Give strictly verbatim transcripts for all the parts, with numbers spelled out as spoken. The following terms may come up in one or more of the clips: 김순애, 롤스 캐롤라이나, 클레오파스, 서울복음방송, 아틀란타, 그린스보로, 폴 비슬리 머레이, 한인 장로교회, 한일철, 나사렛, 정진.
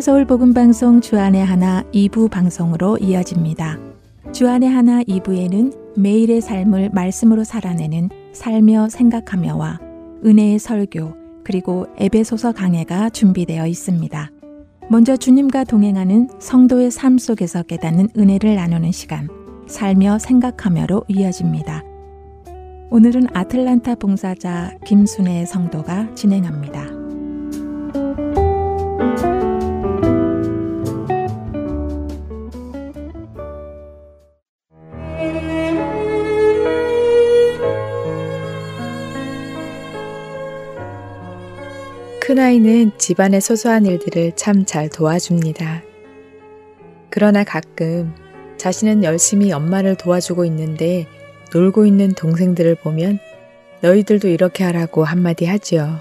씨티엔 서울복음방송 주안의 하나 이 부 방송으로 이어집니다. 주안의 하나 이 부에는 매일의 삶을 말씀으로 살아내는 살며 생각하며와 은혜의 설교 그리고 에베소서 강해가 준비되어 있습니다. 먼저 주님과 동행하는 성도의 삶 속에서 깨닫는 은혜를 나누는 시간 살며 생각하며로 이어집니다. 오늘은 아틀란타 봉사자 김순애 성도가 진행합니다. 큰아이는 집안의 소소한 일들을 참 잘 도와줍니다. 그러나 가끔 자신은 열심히 엄마를 도와주고 있는데 놀고 있는 동생들을 보면 너희들도 이렇게 하라고 한마디 하지요.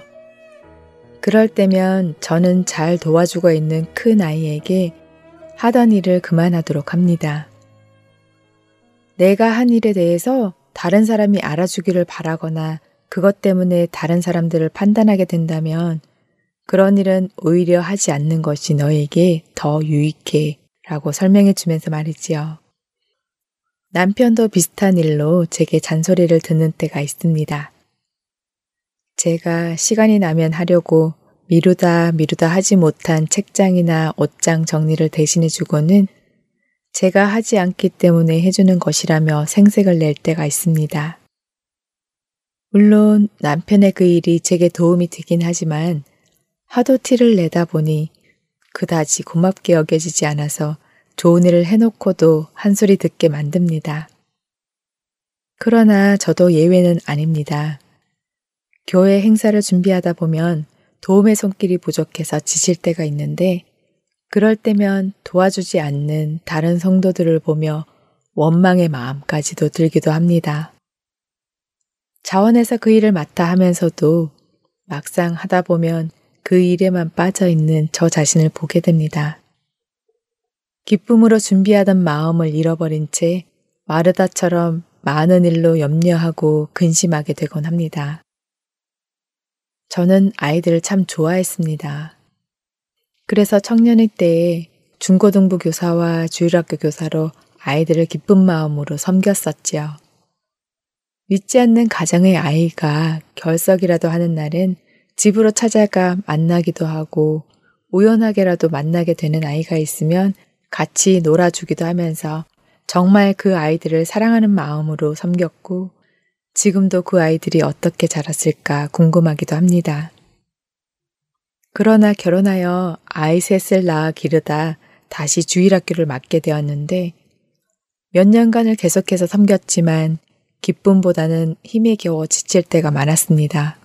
그럴 때면 저는 잘 도와주고 있는 큰아이에게 하던 일을 그만하도록 합니다. 내가 한 일에 대해서 다른 사람이 알아주기를 바라거나 그것 때문에 다른 사람들을 판단하게 된다면 그런 일은 오히려 하지 않는 것이 너에게 더 유익해 라고 설명해 주면서 말이지요. 남편도 비슷한 일로 제게 잔소리를 듣는 때가 있습니다. 제가 시간이 나면 하려고 미루다 미루다 하지 못한 책장이나 옷장 정리를 대신해 주고는 제가 하지 않기 때문에 해주는 것이라며 생색을 낼 때가 있습니다. 물론 남편의 그 일이 제게 도움이 되긴 하지만 하도 티를 내다 보니 그다지 고맙게 여겨지지 않아서 좋은 일을 해놓고도 한소리 듣게 만듭니다. 그러나 저도 예외는 아닙니다. 교회 행사를 준비하다 보면 도움의 손길이 부족해서 지칠 때가 있는데 그럴 때면 도와주지 않는 다른 성도들을 보며 원망의 마음까지도 들기도 합니다. 자원해서 그 일을 맡아 하면서도 막상 하다 보면 그 일에만 빠져 있는 저 자신을 보게 됩니다. 기쁨으로 준비하던 마음을 잃어버린 채 마르다처럼 많은 일로 염려하고 근심하게 되곤 합니다. 저는 아이들을 참 좋아했습니다. 그래서 청년일 때에 중고등부 교사와 주일학교 교사로 아이들을 기쁜 마음으로 섬겼었지요. 믿지 않는 가정의 아이가 결석이라도 하는 날엔 집으로 찾아가 만나기도 하고 우연하게라도 만나게 되는 아이가 있으면 같이 놀아주기도 하면서 정말 그 아이들을 사랑하는 마음으로 섬겼고 지금도 그 아이들이 어떻게 자랐을까 궁금하기도 합니다. 그러나 결혼하여 아이 셋을 낳아 기르다 다시 주일학교를 맡게 되었는데 몇 년간을 계속해서 섬겼지만 기쁨보다는 힘에 겨워 지칠 때가 많았습니다.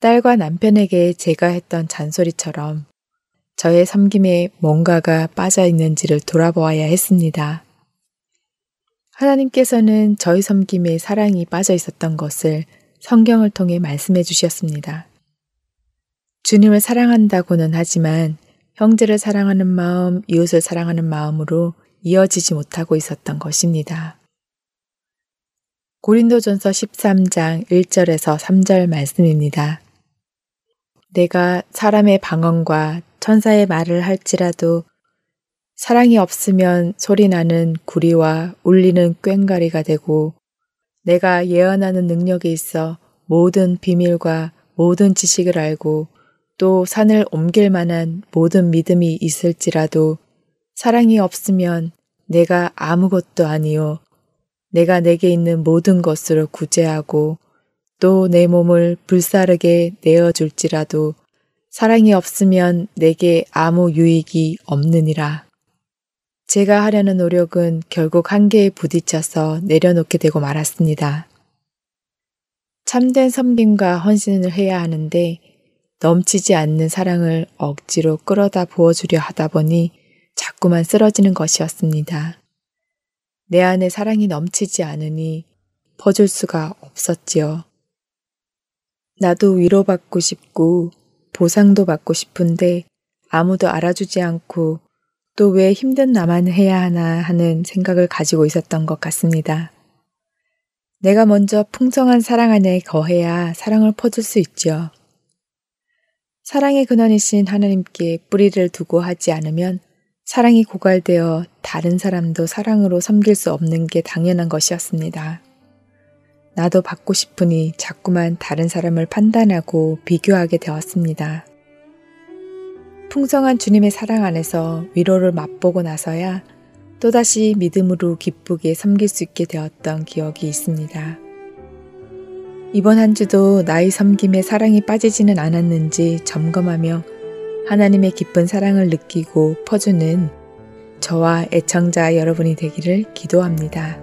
딸과 남편에게 제가 했던 잔소리처럼 저의 섬김에 뭔가가 빠져 있는지를 돌아보아야 했습니다. 하나님께서는 저희 섬김에 사랑이 빠져 있었던 것을 성경을 통해 말씀해 주셨습니다. 주님을 사랑한다고는 하지만 형제를 사랑하는 마음, 이웃을 사랑하는 마음으로 이어지지 못하고 있었던 것입니다. 고린도전서 십삼 장 일 절에서 삼 절 말씀입니다. 내가 사람의 방언과 천사의 말을 할지라도 사랑이 없으면 소리나는 구리와 울리는 꽹과리가 되고 내가 예언하는 능력이 있어 모든 비밀과 모든 지식을 알고 또 산을 옮길 만한 모든 믿음이 있을지라도 사랑이 없으면 내가 아무것도 아니요 내가 내게 있는 모든 것으로 구제하고 또 내 몸을 불사르게 내어줄지라도 사랑이 없으면 내게 아무 유익이 없느니라. 제가 하려는 노력은 결국 한계에 부딪혀서 내려놓게 되고 말았습니다. 참된 섬김과 헌신을 해야 하는데 넘치지 않는 사랑을 억지로 끌어다 부어주려 하다 보니 자꾸만 쓰러지는 것이었습니다. 내 안에 사랑이 넘치지 않으니 퍼줄 수가 없었지요. 나도 위로받고 싶고 보상도 받고 싶은데 아무도 알아주지 않고 또 왜 힘든 나만 해야 하나 하는 생각을 가지고 있었던 것 같습니다. 내가 먼저 풍성한 사랑 안에 거해야 사랑을 퍼줄 수 있지요. 사랑의 근원이신 하나님께 뿌리를 두고 하지 않으면 사랑이 고갈되어 다른 사람도 사랑으로 섬길 수 없는 게 당연한 것이었습니다. 나도 받고 싶으니 자꾸만 다른 사람을 판단하고 비교하게 되었습니다. 풍성한 주님의 사랑 안에서 위로를 맛보고 나서야 또다시 믿음으로 기쁘게 섬길 수 있게 되었던 기억이 있습니다. 이번 한 주도 나의 섬김에 사랑이 빠지지는 않았는지 점검하며 하나님의 깊은 사랑을 느끼고 퍼주는 저와 애청자 여러분이 되기를 기도합니다.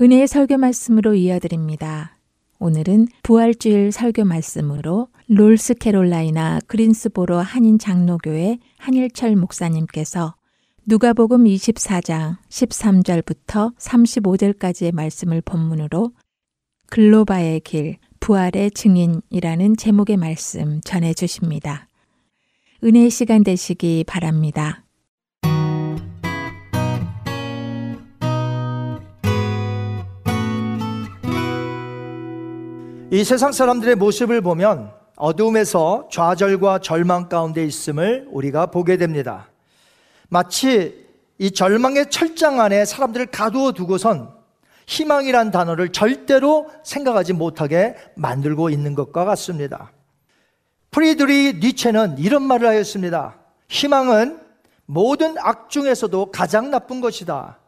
은혜의 설교 말씀으로 이어드립니다. 오늘은 부활주일 설교 말씀으로 롤스 캐롤라이나 그린스보로 한인 장로교회 한일철 목사님께서 누가복음 이십사 장 십삼 절부터 삼십오 절까지의 말씀을 본문으로 글로바의 길, 부활의 증인이라는 제목의 말씀 전해 주십니다. 은혜의 시간 되시기 바랍니다. 이 세상 사람들의 모습을 보면 어두움에서 좌절과 절망 가운데 있음을 우리가 보게 됩니다. 마치 이 절망의 철장 안에 사람들을 가두어 두고선 희망이란 단어를 절대로 생각하지 못하게 만들고 있는 것과 같습니다. 프리드리히 니체는 이런 말을 하였습니다. 희망은 모든 악 중에서도 가장 나쁜 것이다.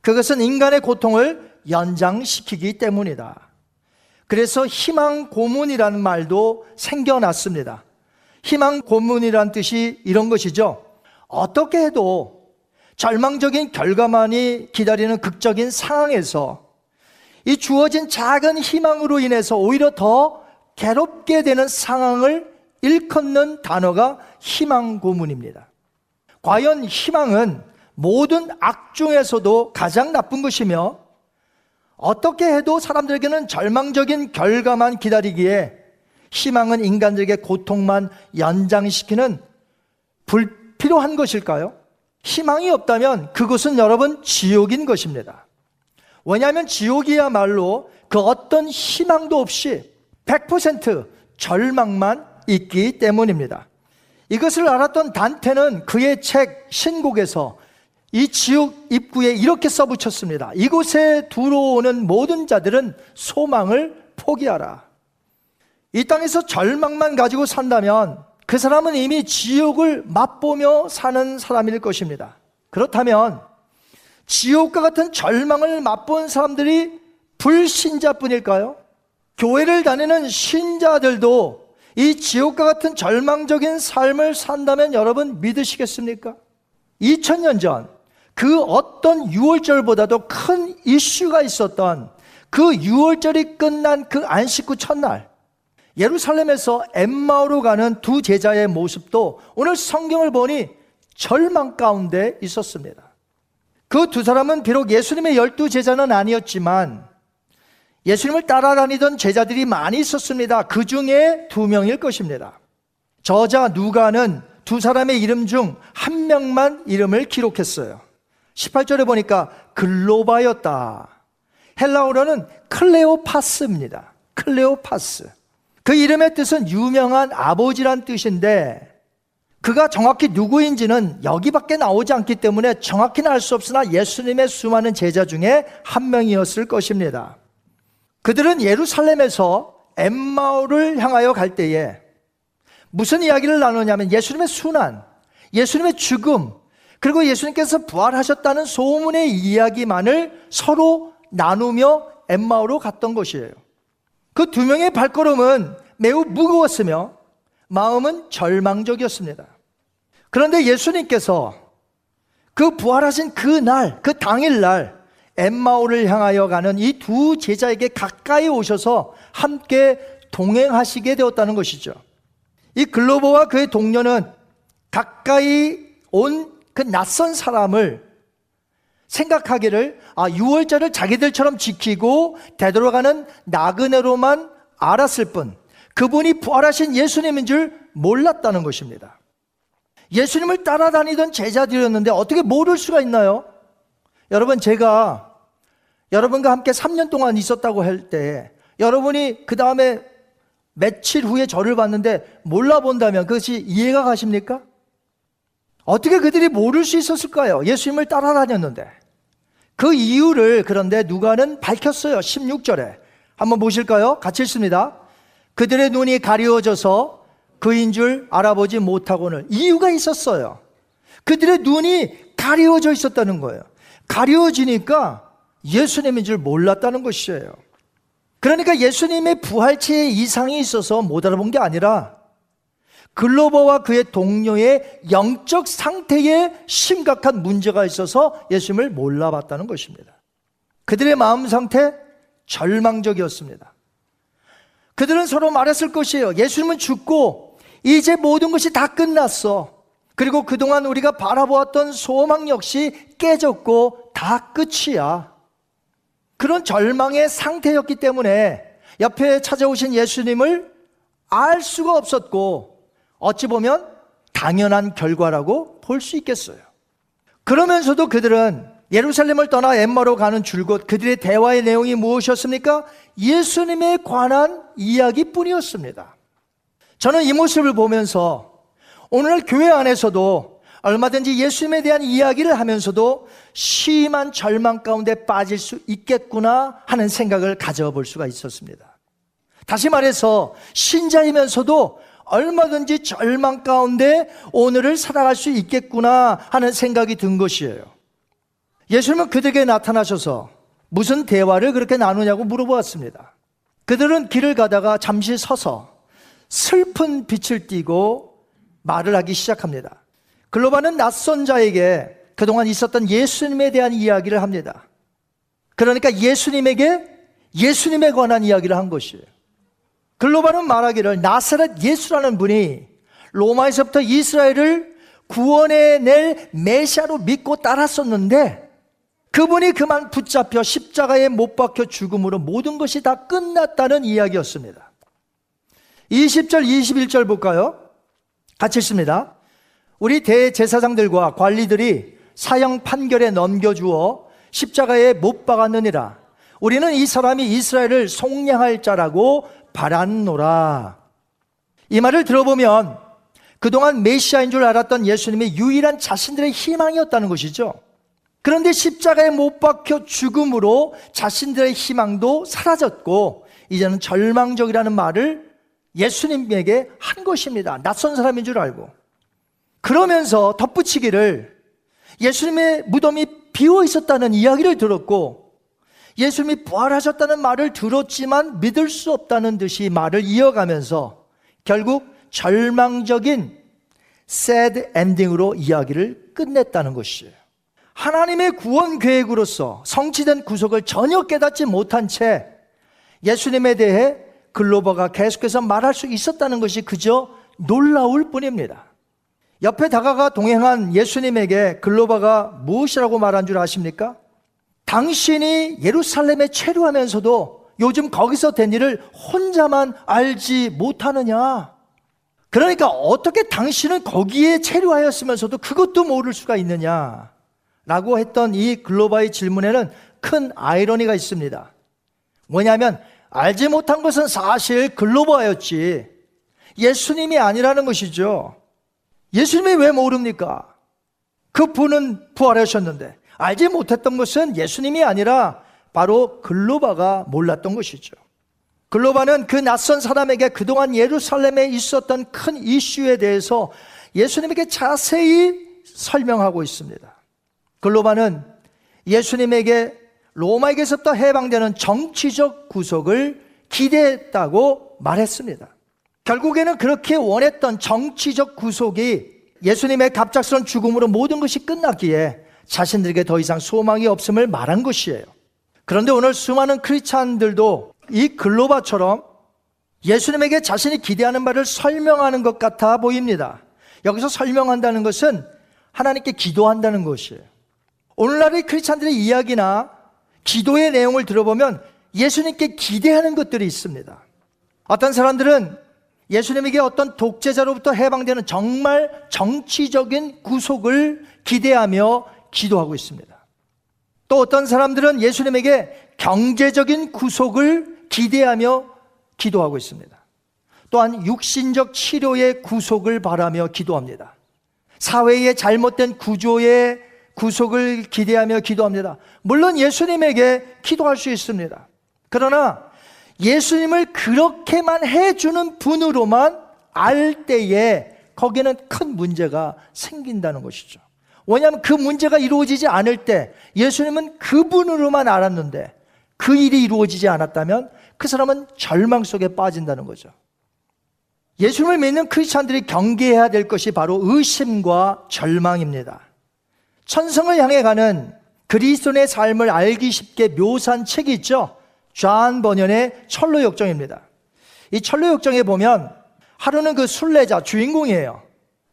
그것은 인간의 고통을 연장시키기 때문이다. 그래서 희망 고문이라는 말도 생겨났습니다. 희망 고문이란 뜻이 이런 것이죠. 어떻게 해도 절망적인 결과만이 기다리는 극적인 상황에서 이 주어진 작은 희망으로 인해서 오히려 더 괴롭게 되는 상황을 일컫는 단어가 희망 고문입니다. 과연 희망은 모든 악 중에서도 가장 나쁜 것이며 어떻게 해도 사람들에게는 절망적인 결과만 기다리기에 희망은 인간들에게 고통만 연장시키는 불필요한 것일까요? 희망이 없다면 그것은 여러분 지옥인 것입니다. 왜냐하면 지옥이야말로 그 어떤 희망도 없이 백 퍼센트 절망만 있기 때문입니다. 이것을 알았던 단테는 그의 책 신곡에서 이 지옥 입구에 이렇게 써붙였습니다. 이곳에 들어오는 모든 자들은 소망을 포기하라. 이 땅에서 절망만 가지고 산다면 그 사람은 이미 지옥을 맛보며 사는 사람일 것입니다. 그렇다면 지옥과 같은 절망을 맛본 사람들이 불신자뿐일까요? 교회를 다니는 신자들도 이 지옥과 같은 절망적인 삶을 산다면 여러분 믿으시겠습니까? 이천 년 전 그 어떤 유월절보다도 큰 이슈가 있었던 그 유월절이 끝난 그 안식구 첫날, 예루살렘에서 엠마오로 가는 두 제자의 모습도 오늘 성경을 보니 절망 가운데 있었습니다. 그 두 사람은 비록 예수님의 열두 제자는 아니었지만 예수님을 따라다니던 제자들이 많이 있었습니다. 그 중에 두 명일 것입니다. 저자 누가는 두 사람의 이름 중 한 명만 이름을 기록했어요. 십팔 절에 보니까 글로바였다. 헬라어로는 클레오파스입니다. 클레오파스. 그 이름의 뜻은 유명한 아버지란 뜻인데 그가 정확히 누구인지는 여기밖에 나오지 않기 때문에 정확히는 알 수 없으나 예수님의 수많은 제자 중에 한 명이었을 것입니다. 그들은 예루살렘에서 엠마오를 향하여 갈 때에 무슨 이야기를 나누냐면 예수님의 순환, 예수님의 죽음, 그리고 예수님께서 부활하셨다는 소문의 이야기만을 서로 나누며 엠마오로 갔던 것이에요. 그 두 명의 발걸음은 매우 무거웠으며 마음은 절망적이었습니다. 그런데 예수님께서 그 부활하신 그 날, 그 당일날 엠마오를 향하여 가는 이 두 제자에게 가까이 오셔서 함께 동행하시게 되었다는 것이죠. 이 글로바와 그의 동료는 가까이 온 그 낯선 사람을 생각하기를 아, 유월절을 자기들처럼 지키고 되돌아가는 나그네로만 알았을 뿐 그분이 부활하신 예수님인 줄 몰랐다는 것입니다. 예수님을 따라다니던 제자들이었는데 어떻게 모를 수가 있나요? 여러분, 제가 여러분과 함께 삼 년 동안 있었다고 할 때 여러분이 그 다음에 며칠 후에 저를 봤는데 몰라본다면 그것이 이해가 가십니까? 어떻게 그들이 모를 수 있었을까요? 예수님을 따라다녔는데. 그 이유를 그런데 누가는 밝혔어요. 십육 절에 한번 보실까요? 같이 읽습니다. 그들의 눈이 가려워져서 그인 줄 알아보지 못하고는. 이유가 있었어요. 그들의 눈이 가려워져 있었다는 거예요. 가려워지니까 예수님인 줄 몰랐다는 것이에요. 그러니까 예수님의 부활체에 이상이 있어서 못 알아본 게 아니라 글로버와 그의 동료의 영적 상태에 심각한 문제가 있어서 예수님을 몰라봤다는 것입니다. 그들의 마음 상태 절망적이었습니다. 그들은 서로 말했을 것이에요. 예수님은 죽고 이제 모든 것이 다 끝났어. 그리고 그동안 우리가 바라보았던 소망 역시 깨졌고 다 끝이야. 그런 절망의 상태였기 때문에 옆에 찾아오신 예수님을 알 수가 없었고 어찌 보면 당연한 결과라고 볼 수 있겠어요. 그러면서도 그들은 예루살렘을 떠나 엠마오로 가는 줄곧 그들의 대화의 내용이 무엇이었습니까? 예수님에 관한 이야기뿐이었습니다. 저는 이 모습을 보면서 오늘 교회 안에서도 얼마든지 예수님에 대한 이야기를 하면서도 심한 절망 가운데 빠질 수 있겠구나 하는 생각을 가져볼 수가 있었습니다. 다시 말해서 신자이면서도 얼마든지 절망 가운데 오늘을 살아갈 수 있겠구나 하는 생각이 든 것이에요. 예수님은 그들에게 나타나셔서 무슨 대화를 그렇게 나누냐고 물어보았습니다. 그들은 길을 가다가 잠시 서서 슬픈 빛을 띠고 말을 하기 시작합니다. 글로바는 낯선 자에게 그동안 있었던 예수님에 대한 이야기를 합니다. 그러니까 예수님에게 예수님에 관한 이야기를 한 것이에요. 글로바는 말하기를 나사렛 예수라는 분이 로마에서부터 이스라엘을 구원해낼 메시아로 믿고 따랐었는데 그분이 그만 붙잡혀 십자가에 못 박혀 죽음으로 모든 것이 다 끝났다는 이야기였습니다. 이십 절 이십일 절 볼까요? 같이 읽습니다. 우리 대제사장들과 관리들이 사형 판결에 넘겨주어 십자가에 못 박았느니라. 우리는 이 사람이 이스라엘을 속량할 자라고 바랐노라. 이 말을 들어보면 그동안 메시아인 줄 알았던 예수님이 유일한 자신들의 희망이었다는 것이죠. 그런데 십자가에 못 박혀 죽음으로 자신들의 희망도 사라졌고 이제는 절망적이라는 말을 예수님에게 한 것입니다. 낯선 사람인 줄 알고. 그러면서 덧붙이기를 예수님의 무덤이 비어 있었다는 이야기를 들었고 예수님이 부활하셨다는 말을 들었지만 믿을 수 없다는 듯이 말을 이어가면서 결국 절망적인 sad ending으로 이야기를 끝냈다는 것이에요. 하나님의 구원 계획으로서 성취된 구속을 전혀 깨닫지 못한 채 예수님에 대해 글로바가 계속해서 말할 수 있었다는 것이 그저 놀라울 뿐입니다. 옆에 다가가 동행한 예수님에게 글로바가 무엇이라고 말한 줄 아십니까? 당신이 예루살렘에 체류하면서도 요즘 거기서 된 일을 혼자만 알지 못하느냐? 그러니까 어떻게 당신은 거기에 체류하였으면서도 그것도 모를 수가 있느냐? 라고 했던 이 글로바의 질문에는 큰 아이러니가 있습니다. 뭐냐면 알지 못한 것은 사실 글로바였지 예수님이 아니라는 것이죠. 예수님이 왜 모릅니까? 그 분은 부활하셨는데 알지 못했던 것은 예수님이 아니라 바로 글로바가 몰랐던 것이죠. 글로바는 그 낯선 사람에게 그동안 예루살렘에 있었던 큰 이슈에 대해서 예수님에게 자세히 설명하고 있습니다. 글로바는 예수님에게 로마에게서부터 해방되는 정치적 구속을 기대했다고 말했습니다. 결국에는 그렇게 원했던 정치적 구속이 예수님의 갑작스러운 죽음으로 모든 것이 끝났기에 자신들에게 더 이상 소망이 없음을 말한 것이에요. 그런데 오늘 수많은 크리스찬들도 이 글로바처럼 예수님에게 자신이 기대하는 바를 설명하는 것 같아 보입니다. 여기서 설명한다는 것은 하나님께 기도한다는 것이에요. 오늘날의 크리스찬들의 이야기나 기도의 내용을 들어보면 예수님께 기대하는 것들이 있습니다. 어떤 사람들은 예수님에게 어떤 독재자로부터 해방되는 정말 정치적인 구속을 기대하며 기도하고 있습니다. 또 어떤 사람들은 예수님에게 경제적인 구속을 기대하며 기도하고 있습니다. 또한 육신적 치료의 구속을 바라며 기도합니다. 사회의 잘못된 구조의 구속을 기대하며 기도합니다. 물론 예수님에게 기도할 수 있습니다. 그러나 예수님을 그렇게만 해주는 분으로만 알 때에 거기는 큰 문제가 생긴다는 것이죠. 왜냐하면 그 문제가 이루어지지 않을 때 예수님은 그분으로만 알았는데 그 일이 이루어지지 않았다면 그 사람은 절망 속에 빠진다는 거죠. 예수님을 믿는 크리스찬들이 경계해야 될 것이 바로 의심과 절망입니다. 천성을 향해 가는 그리스도인의 삶을 알기 쉽게 묘사한 책이 있죠. 존 번연의 철로 역정입니다. 이 철로 역정에 보면 하루는 그 순례자 주인공이에요.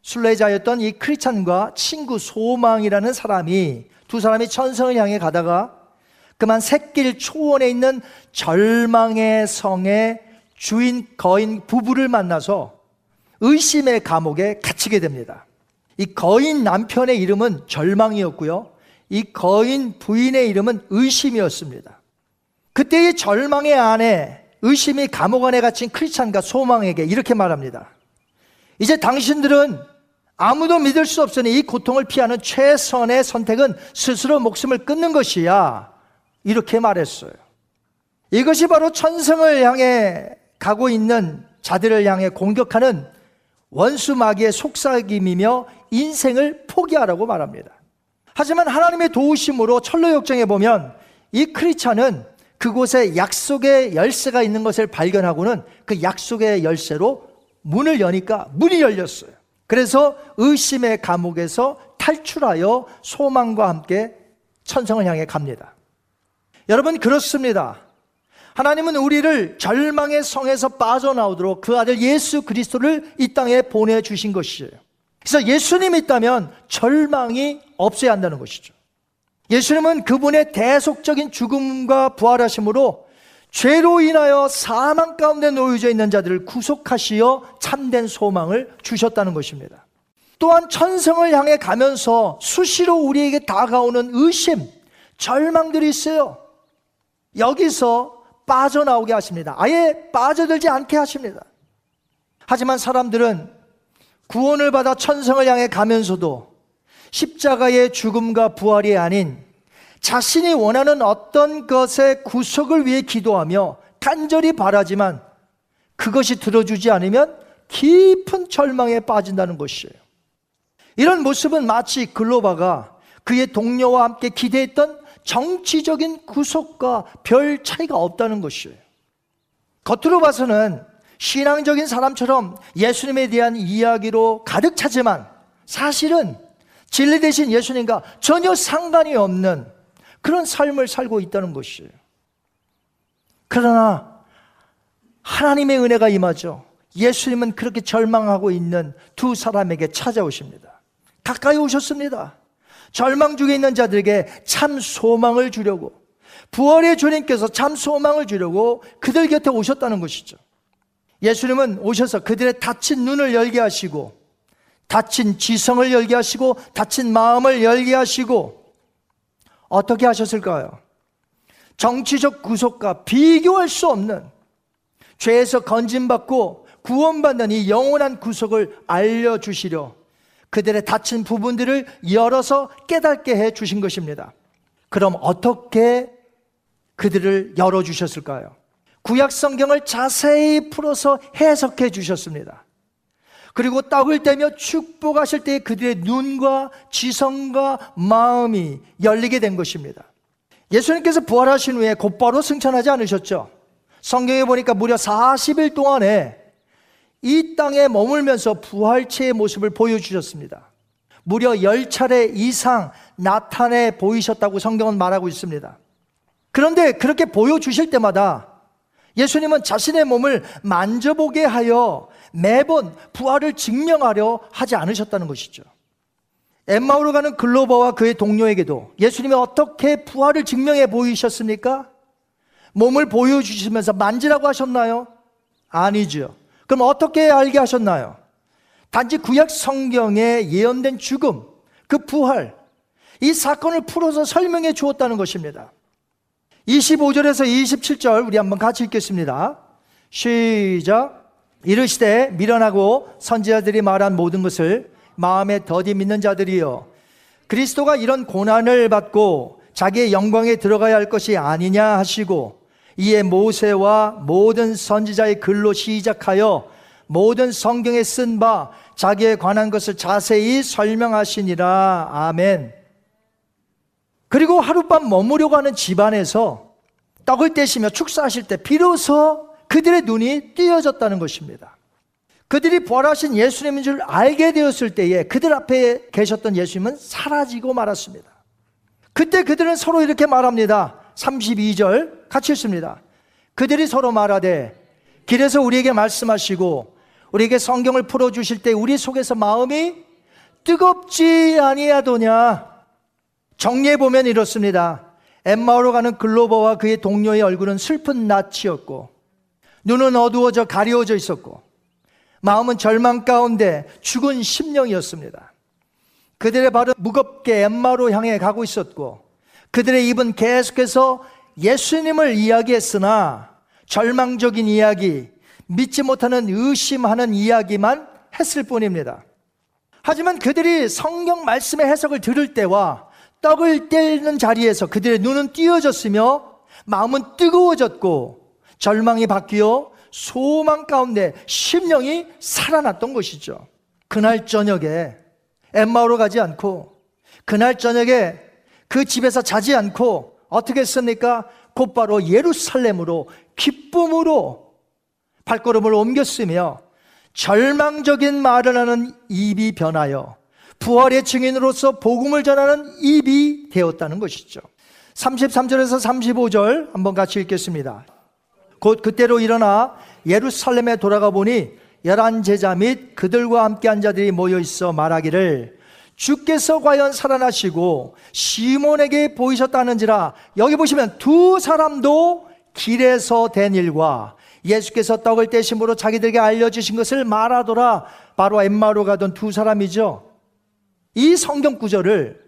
순례자였던 이 크리스찬과 친구 소망이라는 사람이 두 사람이 천성을 향해 가다가 그만 샛길 초원에 있는 절망의 성의 주인 거인 부부를 만나서 의심의 감옥에 갇히게 됩니다. 이 거인 남편의 이름은 절망이었고요. 이 거인 부인의 이름은 의심이었습니다. 그때의 절망의 아내, 의심이 감옥 안에 갇힌 크리스찬과 소망에게 이렇게 말합니다. 이제 당신들은 아무도 믿을 수 없으니 이 고통을 피하는 최선의 선택은 스스로 목숨을 끊는 것이야. 이렇게 말했어요. 이것이 바로 천성을 향해 가고 있는 자들을 향해 공격하는 원수 마귀의 속삭임이며 인생을 포기하라고 말합니다. 하지만 하나님의 도우심으로 철로 역정에 보면 이 크리스찬은 그곳에 약속의 열쇠가 있는 것을 발견하고는 그 약속의 열쇠로 문을 여니까 문이 열렸어요. 그래서 의심의 감옥에서 탈출하여 소망과 함께 천성을 향해 갑니다. 여러분, 그렇습니다. 하나님은 우리를 절망의 성에서 빠져나오도록 그 아들 예수 그리스도를 이 땅에 보내주신 것이에요. 그래서 예수님이 있다면 절망이 없어야 한다는 것이죠. 예수님은 그분의 대속적인 죽음과 부활하심으로 죄로 인하여 사망 가운데 놓여져 있는 자들을 구속하시어 참된 소망을 주셨다는 것입니다. 또한 천성을 향해 가면서 수시로 우리에게 다가오는 의심, 절망들이 있어요. 여기서 빠져나오게 하십니다. 아예 빠져들지 않게 하십니다. 하지만 사람들은 구원을 받아 천성을 향해 가면서도 십자가의 죽음과 부활이 아닌 자신이 원하는 어떤 것의 구속을 위해 기도하며 간절히 바라지만 그것이 들어주지 않으면 깊은 절망에 빠진다는 것이에요. 이런 모습은 마치 글로바가 그의 동료와 함께 기대했던 정치적인 구속과 별 차이가 없다는 것이에요. 겉으로 봐서는 신앙적인 사람처럼 예수님에 대한 이야기로 가득 차지만 사실은 진리 대신 예수님과 전혀 상관이 없는 그런 삶을 살고 있다는 것이에요. 그러나 하나님의 은혜가 임하죠. 예수님은 그렇게 절망하고 있는 두 사람에게 찾아오십니다. 가까이 오셨습니다. 절망 중에 있는 자들에게 참 소망을 주려고, 부활의 주님께서 참 소망을 주려고 그들 곁에 오셨다는 것이죠. 예수님은 오셔서 그들의 닫힌 눈을 열게 하시고, 닫힌 지성을 열게 하시고, 닫힌 마음을 열게 하시고, 어떻게 하셨을까요? 정치적 구속과 비교할 수 없는 죄에서 건진받고 구원받는 이 영원한 구속을 알려주시려 그들의 닫힌 부분들을 열어서 깨닫게 해주신 것입니다. 그럼 어떻게 그들을 열어주셨을까요? 구약 성경을 자세히 풀어서 해석해 주셨습니다. 그리고 떡을 떼며 축복하실 때 그들의 눈과 지성과 마음이 열리게 된 것입니다. 예수님께서 부활하신 후에 곧바로 승천하지 않으셨죠. 성경에 보니까 무려 사십 일 동안에 이 땅에 머물면서 부활체의 모습을 보여주셨습니다. 무려 열 차례 이상 나타내 보이셨다고 성경은 말하고 있습니다. 그런데 그렇게 보여주실 때마다 예수님은 자신의 몸을 만져보게 하여 매번 부활을 증명하려 하지 않으셨다는 것이죠. 엠마오로 가는 글로바와 그의 동료에게도 예수님이 어떻게 부활을 증명해 보이셨습니까? 몸을 보여주시면서 만지라고 하셨나요? 아니죠. 그럼 어떻게 알게 하셨나요? 단지 구약 성경에 예언된 죽음, 그 부활, 이 사건을 풀어서 설명해 주었다는 것입니다. 이십오 절에서 이십칠 절 우리 한번 같이 읽겠습니다. 시작. 이르시되 미련하고 선지자들이 말한 모든 것을 마음에 더디 믿는 자들이여, 그리스도가 이런 고난을 받고 자기의 영광에 들어가야 할 것이 아니냐 하시고, 이에 모세와 모든 선지자의 글로 시작하여 모든 성경에 쓴 바 자기에 관한 것을 자세히 설명하시니라. 아멘. 그리고 하룻밤 머무려고 하는 집안에서 떡을 떼시며 축사하실 때 비로소 그들의 눈이 띄어졌다는 것입니다. 그들이 부활하신 예수님인 줄 알게 되었을 때에 그들 앞에 계셨던 예수님은 사라지고 말았습니다. 그때 그들은 서로 이렇게 말합니다. 삼십이 절 같이 읽습니다. 그들이 서로 말하되 길에서 우리에게 말씀하시고 우리에게 성경을 풀어주실 때 우리 속에서 마음이 뜨겁지 아니하도냐. 정리해보면 이렇습니다. 엠마오로 가는 글로바와 그의 동료의 얼굴은 슬픈 낯이었고, 눈은 어두워져 가려워져 있었고, 마음은 절망 가운데 죽은 심령이었습니다. 그들의 발은 무겁게 엠마오로 향해 가고 있었고, 그들의 입은 계속해서 예수님을 이야기했으나 절망적인 이야기, 믿지 못하는 의심하는 이야기만 했을 뿐입니다. 하지만 그들이 성경 말씀의 해석을 들을 때와 떡을 떼는 자리에서 그들의 눈은 띄어졌으며 마음은 뜨거워졌고 절망이 바뀌어 소망 가운데 심령이 살아났던 것이죠. 그날 저녁에 엠마오로 가지 않고, 그날 저녁에 그 집에서 자지 않고 어떻게 했습니까? 곧바로 예루살렘으로 기쁨으로 발걸음을 옮겼으며 절망적인 말을 하는 입이 변하여 부활의 증인으로서 복음을 전하는 입이 되었다는 것이죠. 삼십삼 절에서 삼십오 절 한번 같이 읽겠습니다. 곧 그때로 일어나 예루살렘에 돌아가 보니 열한 제자 및 그들과 함께한 자들이 모여 있어 말하기를 주께서 과연 살아나시고 시몬에게 보이셨다는지라. 여기 보시면 두 사람도 길에서 된 일과 예수께서 떡을 떼심으로 자기들에게 알려주신 것을 말하더라. 바로 엠마오로 가던 두 사람이죠. 이 성경 구절을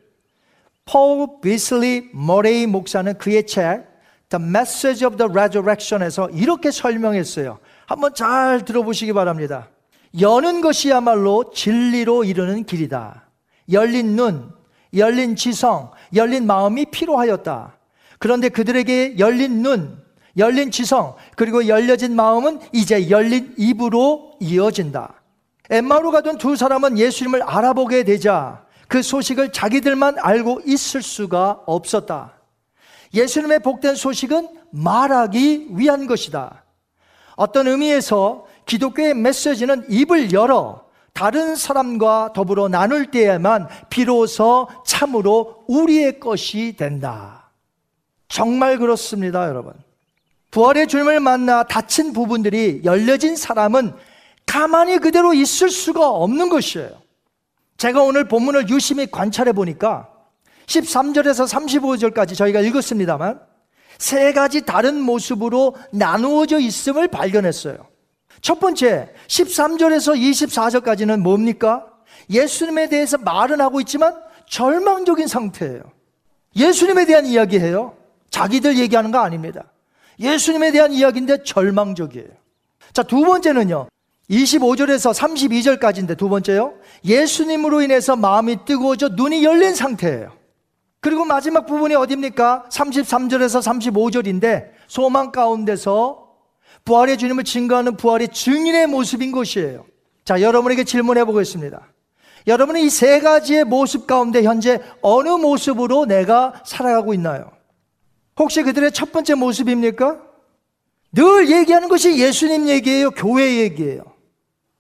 폴 비슬리 머레이 목사는 그의 책 The Message of the Resurrection에서 이렇게 설명했어요. 한번 잘 들어보시기 바랍니다. 여는 것이야말로 진리로 이르는 길이다. 열린 눈, 열린 지성, 열린 마음이 필요하였다. 그런데 그들에게 열린 눈, 열린 지성, 그리고 열려진 마음은 이제 열린 입으로 이어진다. 엠마오로 가던 두 사람은 예수님을 알아보게 되자 그 소식을 자기들만 알고 있을 수가 없었다. 예수님의 복된 소식은 말하기 위한 것이다. 어떤 의미에서 기독교의 메시지는 입을 열어 다른 사람과 더불어 나눌 때에만 비로소 참으로 우리의 것이 된다. 정말 그렇습니다, 여러분. 부활의 주님을 만나 다친 부분들이 열려진 사람은 가만히 그대로 있을 수가 없는 것이에요. 제가 오늘 본문을 유심히 관찰해 보니까 십삼 절에서 삼십오 절까지 저희가 읽었습니다만 세 가지 다른 모습으로 나누어져 있음을 발견했어요. 첫 번째, 십삼 절에서 이십사 절까지는 뭡니까? 예수님에 대해서 말은 하고 있지만 절망적인 상태예요. 예수님에 대한 이야기예요. 자기들 얘기하는 거 아닙니다. 예수님에 대한 이야기인데 절망적이에요. 자, 두 번째는요, 이십오 절에서 삼십이 절까지인데 두 번째요, 예수님으로 인해서 마음이 뜨거워져 눈이 열린 상태예요. 그리고 마지막 부분이 어디입니까? 삼십삼 절에서 삼십오 절인데 소망 가운데서 부활의 주님을 증거하는 부활의 증인의 모습인 것이에요. 자, 여러분에게 질문해 보겠습니다. 여러분은 이 세 가지의 모습 가운데 현재 어느 모습으로 내가 살아가고 있나요? 혹시 그들의 첫 번째 모습입니까? 늘 얘기하는 것이 예수님 얘기예요? 교회 얘기예요?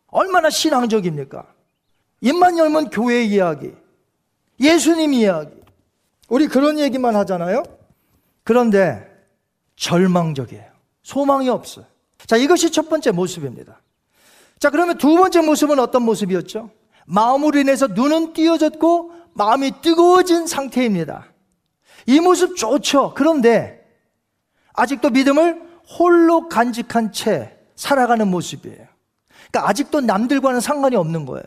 얼마나 신앙적입니까? 입만 열면 교회 이야기, 예수님 이야기, 우리 그런 얘기만 하잖아요? 그런데 절망적이에요. 소망이 없어요. 자, 이것이 첫 번째 모습입니다. 자, 그러면 두 번째 모습은 어떤 모습이었죠? 마음으로 인해서 눈은 띄어졌고 마음이 뜨거워진 상태입니다. 이 모습 좋죠. 그런데 아직도 믿음을 홀로 간직한 채 살아가는 모습이에요. 그러니까 아직도 남들과는 상관이 없는 거예요.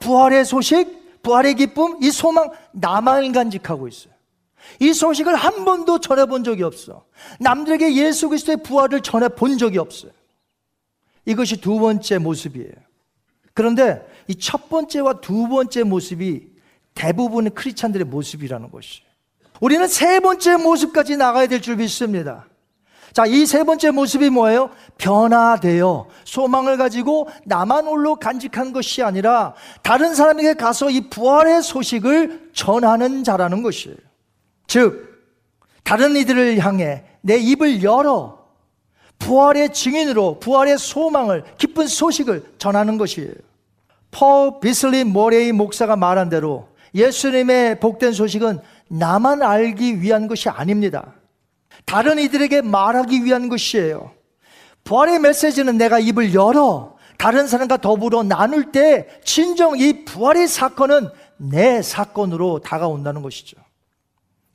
부활의 소식, 부활의 기쁨, 이 소망 나만 간직하고 있어요. 이 소식을 한 번도 전해본 적이 없어. 남들에게 예수 그리스도의 부활을 전해본 적이 없어요. 이것이 두 번째 모습이에요. 그런데 이 첫 번째와 두 번째 모습이 대부분의 크리스찬들의 모습이라는 것이에요. 우리는 세 번째 모습까지 나가야 될 줄 믿습니다. 자, 이 세 번째 모습이 뭐예요? 변화되어 소망을 가지고 나만 홀로 간직한 것이 아니라 다른 사람에게 가서 이 부활의 소식을 전하는 자라는 것이에요. 즉, 다른 이들을 향해 내 입을 열어 부활의 증인으로 부활의 소망을, 기쁜 소식을 전하는 것이에요. 폴 비슬리 머레이 목사가 말한 대로 예수님의 복된 소식은 나만 알기 위한 것이 아닙니다. 다른 이들에게 말하기 위한 것이에요. 부활의 메시지는 내가 입을 열어 다른 사람과 더불어 나눌 때 진정 이 부활의 사건은 내 사건으로 다가온다는 것이죠.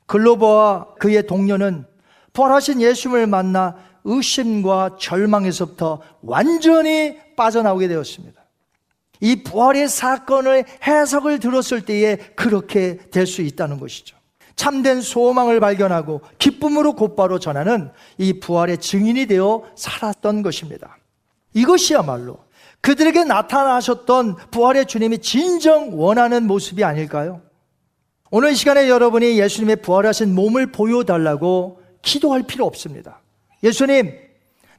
글로버와 그의 동료는 부활하신 예수님을 만나 의심과 절망에서부터 완전히 빠져나오게 되었습니다. 이 부활의 사건의 해석을 들었을 때에 그렇게 될 수 있다는 것이죠. 참된 소망을 발견하고 기쁨으로 곧바로 전하는 이 부활의 증인이 되어 살았던 것입니다. 이것이야말로 그들에게 나타나셨던 부활의 주님이 진정 원하는 모습이 아닐까요? 오늘 이 시간에 여러분이 예수님의 부활하신 몸을 보여달라고 기도할 필요 없습니다. 예수님,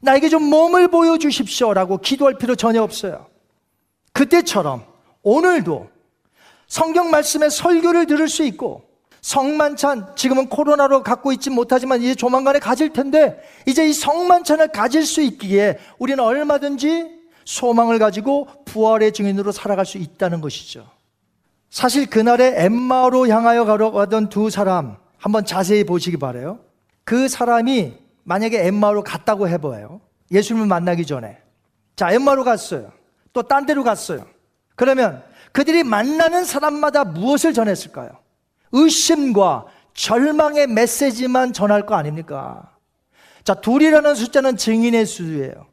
나에게 좀 몸을 보여주십시오라고 기도할 필요 전혀 없어요. 그때처럼 오늘도 성경 말씀의 설교를 들을 수 있고 성만찬, 지금은 코로나로 갖고 있지 못하지만 이제 조만간에 가질 텐데 이제 이 성만찬을 가질 수 있기에 우리는 얼마든지 소망을 가지고 부활의 증인으로 살아갈 수 있다는 것이죠. 사실 그날에 엠마오로 향하여 가던 두 사람 한번 자세히 보시기 바라요. 그 사람이 만약에 엠마오로 갔다고 해봐요. 예수님을 만나기 전에. 자, 엠마오로 갔어요. 또 딴 데로 갔어요. 그러면 그들이 만나는 사람마다 무엇을 전했을까요? 의심과 절망의 메시지만 전할 거 아닙니까? 자, 둘이라는 숫자는 증인의 수예요.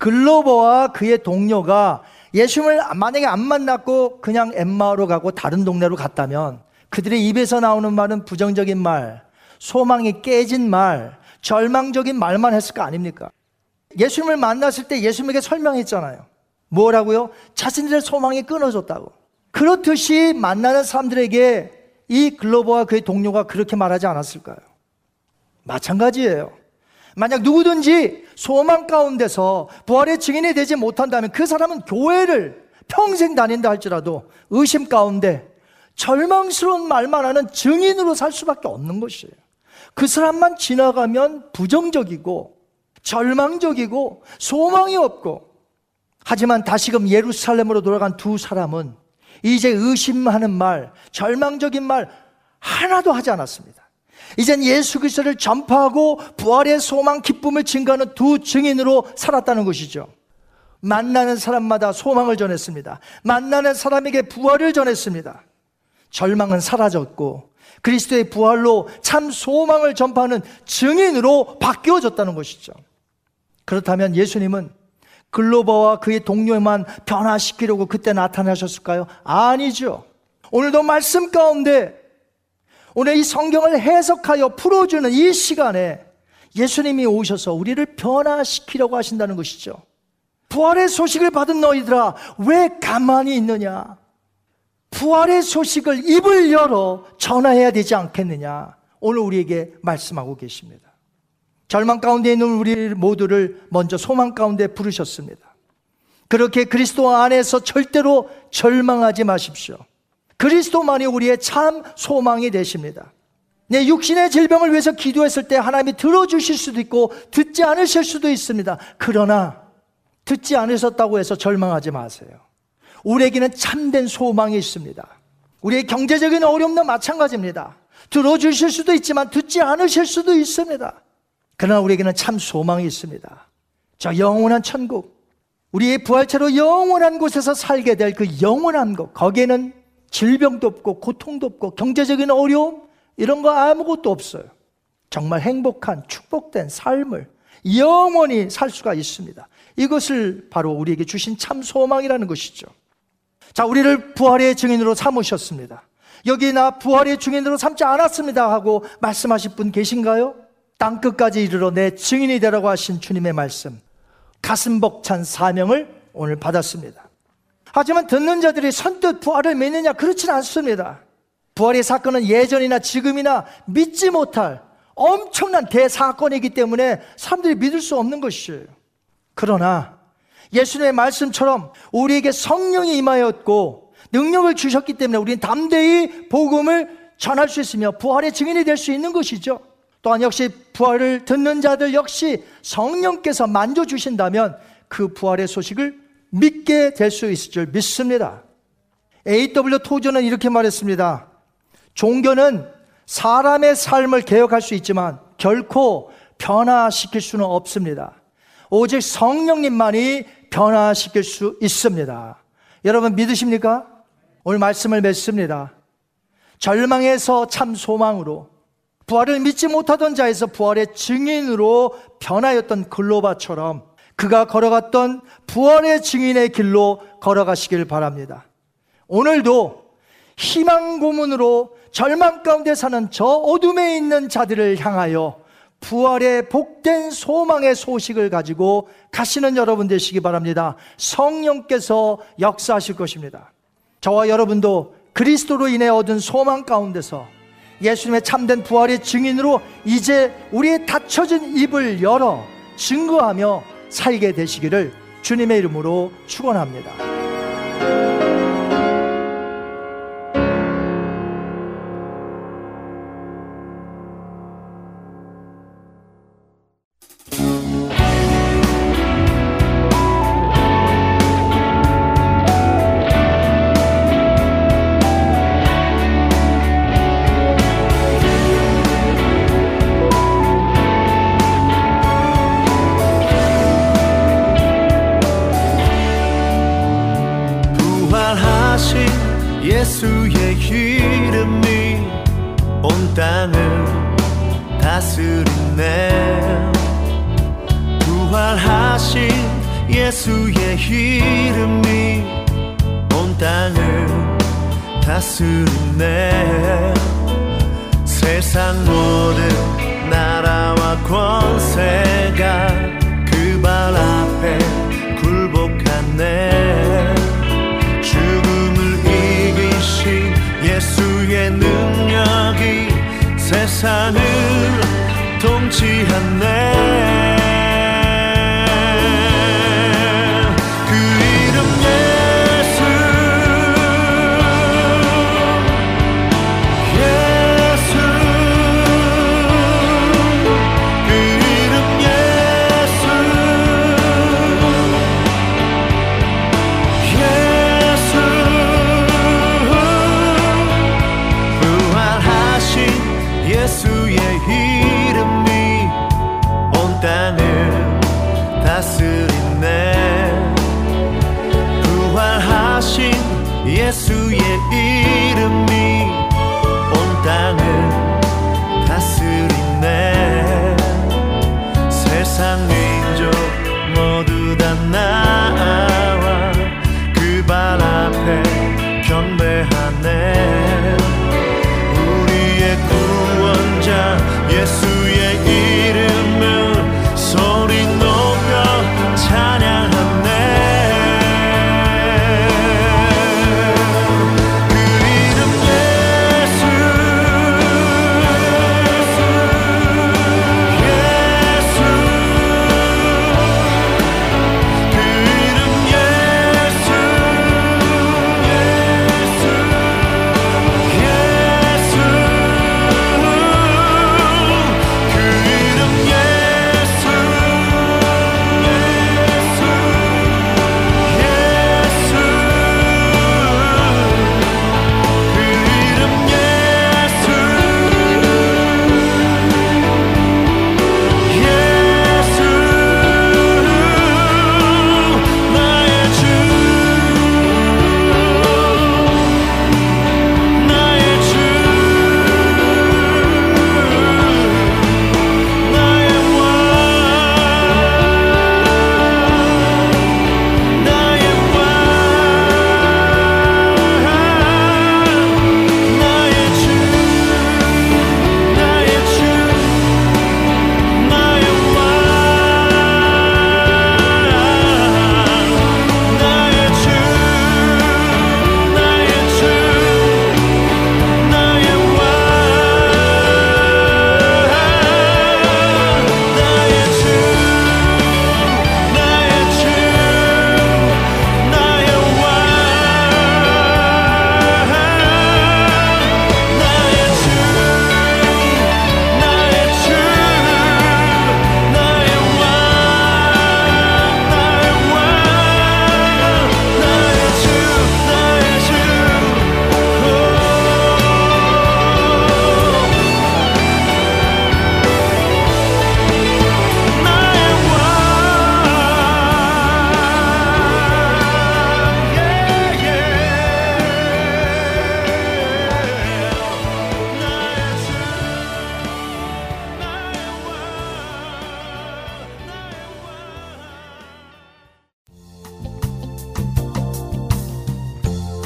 글로버와 그의 동료가 예수님을 만약에 안 만났고 그냥 엠마오로 가고 다른 동네로 갔다면 그들의 입에서 나오는 말은 부정적인 말, 소망이 깨진 말, 절망적인 말만 했을 거 아닙니까? 예수님을 만났을 때 예수님에게 설명했잖아요. 뭐라고요? 자신들의 소망이 끊어졌다고. 그렇듯이 만나는 사람들에게 이 글로버와 그의 동료가 그렇게 말하지 않았을까요? 마찬가지예요. 만약 누구든지 소망 가운데서 부활의 증인이 되지 못한다면 그 사람은 교회를 평생 다닌다 할지라도 의심 가운데 절망스러운 말만 하는 증인으로 살 수밖에 없는 것이에요. 그 사람만 지나가면 부정적이고 절망적이고 소망이 없고. 하지만 다시금 예루살렘으로 돌아간 두 사람은 이제 의심하는 말, 절망적인 말 하나도 하지 않았습니다. 이젠 예수 그리스도를 전파하고 부활의 소망, 기쁨을 증거하는 두 증인으로 살았다는 것이죠. 만나는 사람마다 소망을 전했습니다. 만나는 사람에게 부활을 전했습니다. 절망은 사라졌고 그리스도의 부활로 참 소망을 전파하는 증인으로 바뀌어졌다는 것이죠. 그렇다면 예수님은 글로버와 그의 동료만 변화시키려고 그때 나타나셨을까요? 아니죠. 오늘도 말씀 가운데 오늘 이 성경을 해석하여 풀어주는 이 시간에 예수님이 오셔서 우리를 변화시키려고 하신다는 것이죠. 부활의 소식을 받은 너희들아 왜 가만히 있느냐? 부활의 소식을 입을 열어 전화해야 되지 않겠느냐? 오늘 우리에게 말씀하고 계십니다. 절망 가운데 있는 우리 모두를 먼저 소망 가운데 부르셨습니다. 그렇게 그리스도 안에서 절대로 절망하지 마십시오. 그리스도만이 우리의 참 소망이 되십니다. 내 육신의 질병을 위해서 기도했을 때 하나님이 들어주실 수도 있고 듣지 않으실 수도 있습니다. 그러나 듣지 않으셨다고 해서 절망하지 마세요. 우리에게는 참된 소망이 있습니다. 우리의 경제적인 어려움도 마찬가지입니다. 들어주실 수도 있지만 듣지 않으실 수도 있습니다. 그러나 우리에게는 참 소망이 있습니다. 저 영원한 천국, 우리의 부활체로 영원한 곳에서 살게 될 그 영원한 곳, 거기에는 질병도 없고 고통도 없고 경제적인 어려움 이런 거 아무것도 없어요. 정말 행복한 축복된 삶을 영원히 살 수가 있습니다. 이것을 바로 우리에게 주신 참 소망이라는 것이죠. 자, 우리를 부활의 증인으로 삼으셨습니다. 여기 나 부활의 증인으로 삼지 않았습니다 하고 말씀하실 분 계신가요? 땅끝까지 이르러 내 증인이 되라고 하신 주님의 말씀, 가슴 벅찬 사명을 오늘 받았습니다. 하지만 듣는 자들이 선뜻 부활을 믿느냐? 그렇진 않습니다. 부활의 사건은 예전이나 지금이나 믿지 못할 엄청난 대사건이기 때문에 사람들이 믿을 수 없는 것이에요. 그러나 예수님의 말씀처럼 우리에게 성령이 임하였고 능력을 주셨기 때문에 우리는 담대히 복음을 전할 수 있으며 부활의 증인이 될 수 있는 것이죠. 또한 역시 부활을 듣는 자들 역시 성령께서 만져주신다면 그 부활의 소식을 믿게 될 수 있을 줄 믿습니다. 에이 더블유 토저는 이렇게 말했습니다. 종교는 사람의 삶을 개혁할 수 있지만 결코 변화시킬 수는 없습니다. 오직 성령님만이 변화시킬 수 있습니다. 여러분 믿으십니까? 오늘 말씀을 맺습니다. 절망에서 참 소망으로, 부활을 믿지 못하던 자에서 부활의 증인으로 변하였던 글로바처럼 그가 걸어갔던 부활의 증인의 길로 걸어가시길 바랍니다. 오늘도 희망 고문으로 절망 가운데 사는 저 어둠에 있는 자들을 향하여 부활의 복된 소망의 소식을 가지고 가시는 여러분 되시기 바랍니다. 성령께서 역사하실 것입니다. 저와 여러분도 그리스도로 인해 얻은 소망 가운데서 예수님의 참된 부활의 증인으로 이제 우리의 닫혀진 입을 열어 증거하며 살게 되시기를 주님의 이름으로 축원합니다. 예수의 이름이 온 땅을 다스리네. 부활하신 예수의 이름이 온 땅을 다스리네. 세상 모든 나라와 권세가 그 발 앞에 굴복하네. 죽음을 이기신 예수의 능력이 세상을 통치하네. 예수의 이름이 온 땅을 다스리네. 세상 민족 모두 다 나와 그 발 앞에 경배하네. 우리의 구원자 예수의 이름을 소리 높여 찬양하네.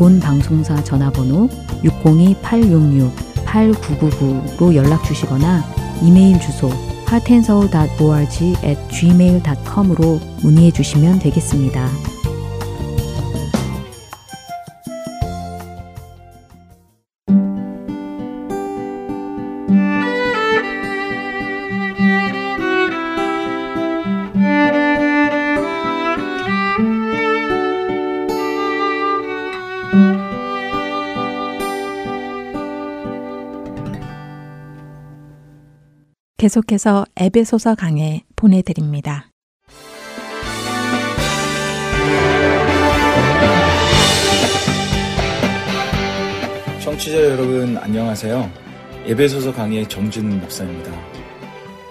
본 방송사 전화번호 육공이 팔육육 팔구구구로 연락 주시거나 이메일 주소 하트앤서울 닷 오알지 앳 지메일 닷 컴으로 문의해 주시면 되겠습니다. 계속해서 에베소서 강해 보내드립니다. 청취자 여러분 안녕하세요. 에베소서 강해 정진 목사입니다.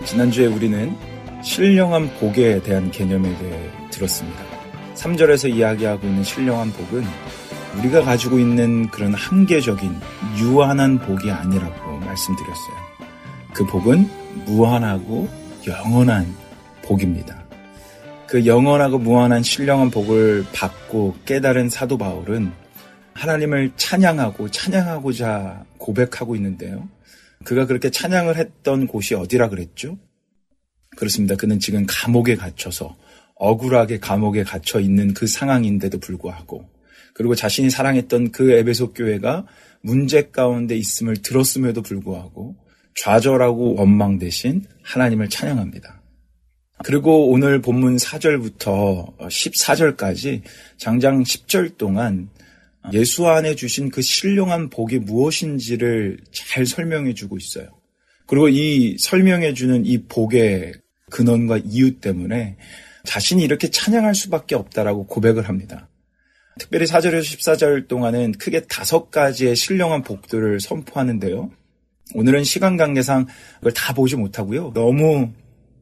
지난주에 우리는 신령한 복에 대한 개념에 대해 들었습니다. 삼 절에서 이야기하고 있는 신령한 복은 우리가 가지고 있는 그런 한계적인 유한한 복이 아니라고 말씀드렸어요. 그 복은 무한하고 영원한 복입니다. 그 영원하고 무한한 신령한 복을 받고 깨달은 사도 바울은 하나님을 찬양하고 찬양하고자 고백하고 있는데요. 그가 그렇게 찬양을 했던 곳이 어디라 그랬죠? 그렇습니다. 그는 지금 감옥에 갇혀서 억울하게 감옥에 갇혀 있는 그 상황인데도 불구하고 그리고 자신이 사랑했던 그 에베소 교회가 문제 가운데 있음을 들었음에도 불구하고 좌절하고 원망 대신 하나님을 찬양합니다. 그리고 오늘 본문 사 절부터 십사 절까지 장장 십 절 동안 예수 안에 주신 그 신령한 복이 무엇인지를 잘 설명해 주고 있어요. 그리고 이 설명해 주는 이 복의 근원과 이유 때문에 자신이 이렇게 찬양할 수밖에 없다라고 고백을 합니다. 특별히 사 절에서 십사 절 동안은 크게 다섯 가지의 신령한 복들을 선포하는데요. 오늘은 시간 관계상 이걸 다 보지 못하고요. 너무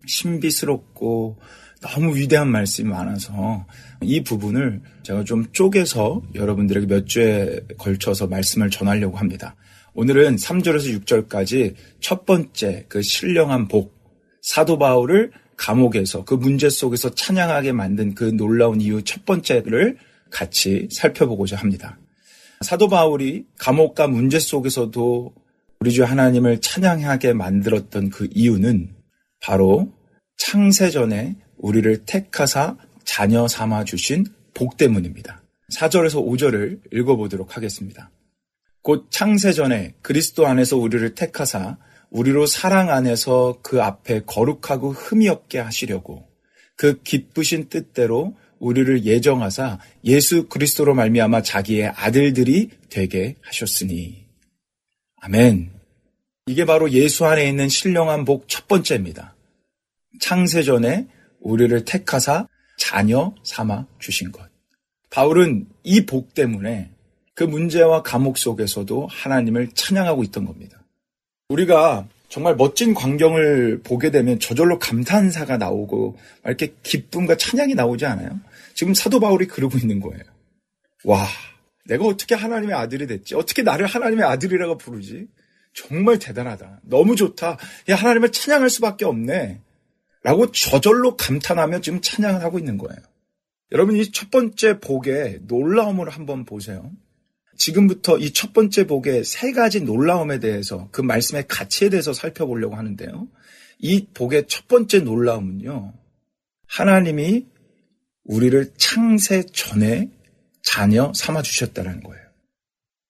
신비스럽고 너무 위대한 말씀이 많아서 이 부분을 제가 좀 쪼개서 여러분들에게 몇 주에 걸쳐서 말씀을 전하려고 합니다. 오늘은 삼 절에서 육 절까지 첫 번째 그 신령한 복, 사도 바울을 감옥에서 그 문제 속에서 찬양하게 만든 그 놀라운 이유 첫 번째를 같이 살펴보고자 합니다. 사도 바울이 감옥과 문제 속에서도 우리 주 하나님을 찬양하게 만들었던 그 이유는 바로 창세전에 우리를 택하사 자녀 삼아 주신 복 때문입니다. 사 절에서 오 절을 읽어보도록 하겠습니다. 곧 창세전에 그리스도 안에서 우리를 택하사 우리로 사랑 안에서 그 앞에 거룩하고 흠이 없게 하시려고 그 기쁘신 뜻대로 우리를 예정하사 예수 그리스도로 말미암아 자기의 아들들이 되게 하셨으니. 아멘. 이게 바로 예수 안에 있는 신령한 복 첫 번째입니다. 창세전에 우리를 택하사 자녀 삼아 주신 것. 바울은 이 복 때문에 그 문제와 감옥 속에서도 하나님을 찬양하고 있던 겁니다. 우리가 정말 멋진 광경을 보게 되면 저절로 감탄사가 나오고 이렇게 기쁨과 찬양이 나오지 않아요? 지금 사도 바울이 그러고 있는 거예요. 와, 내가 어떻게 하나님의 아들이 됐지? 어떻게 나를 하나님의 아들이라고 부르지? 정말 대단하다. 너무 좋다. 야, 하나님을 찬양할 수밖에 없네. 라고 저절로 감탄하며 지금 찬양을 하고 있는 거예요. 여러분, 이 첫 번째 복의 놀라움을 한번 보세요. 지금부터 이 첫 번째 복의 세 가지 놀라움에 대해서 그 말씀의 가치에 대해서 살펴보려고 하는데요. 이 복의 첫 번째 놀라움은요. 하나님이 우리를 창세 전에 자녀 삼아주셨다는 거예요.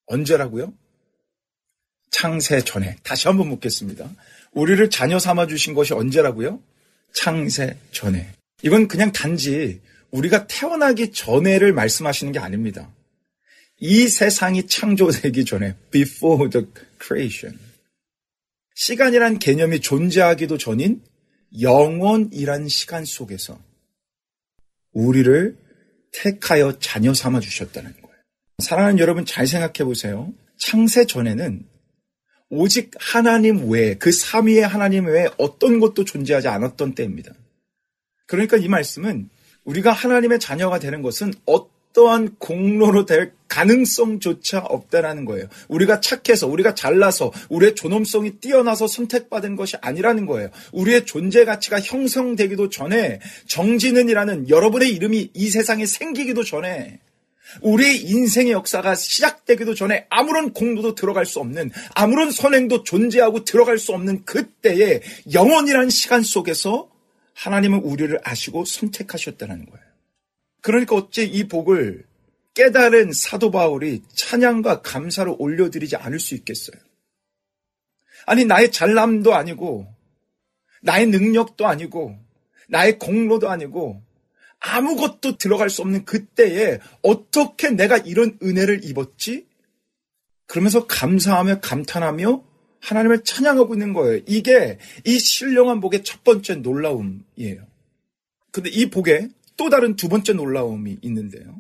언제라고요? 창세 전에. 다시 한번 묻겠습니다. 우리를 자녀 삼아주신 것이 언제라고요? 창세 전에. 이건 그냥 단지 우리가 태어나기 전에를 말씀하시는 게 아닙니다. 이 세상이 창조되기 전에, before the creation. 시간이란 개념이 존재하기도 전인 영원이란 시간 속에서 우리를 택하여 자녀 삼아 주셨다는 거예요. 사랑하는 여러분 잘 생각해 보세요. 창세 전에는 오직 하나님 외에, 그 삼위의 하나님 외에 어떤 것도 존재하지 않았던 때입니다. 그러니까 이 말씀은 우리가 하나님의 자녀가 되는 것은 어떤 또한 공로로 될 가능성조차 없다라는 거예요. 우리가 착해서, 우리가 잘나서, 우리의 존엄성이 뛰어나서 선택받은 것이 아니라는 거예요. 우리의 존재 가치가 형성되기도 전에, 정진은이라는 여러분의 이름이 이 세상에 생기기도 전에, 우리의 인생의 역사가 시작되기도 전에 아무런 공로도 들어갈 수 없는, 아무런 선행도 존재하고 들어갈 수 없는 그때의 영원이라는 시간 속에서 하나님은 우리를 아시고 선택하셨다는 거예요. 그러니까 어째 이 복을 깨달은 사도 바울이 찬양과 감사로 올려드리지 않을 수 있겠어요? 아니, 나의 잘남도 아니고 나의 능력도 아니고 나의 공로도 아니고 아무것도 들어갈 수 없는 그때에 어떻게 내가 이런 은혜를 입었지? 그러면서 감사하며 감탄하며 하나님을 찬양하고 있는 거예요. 이게 이 신령한 복의 첫 번째 놀라움이에요. 근데 이 복에 또 다른 두 번째 놀라움이 있는데요.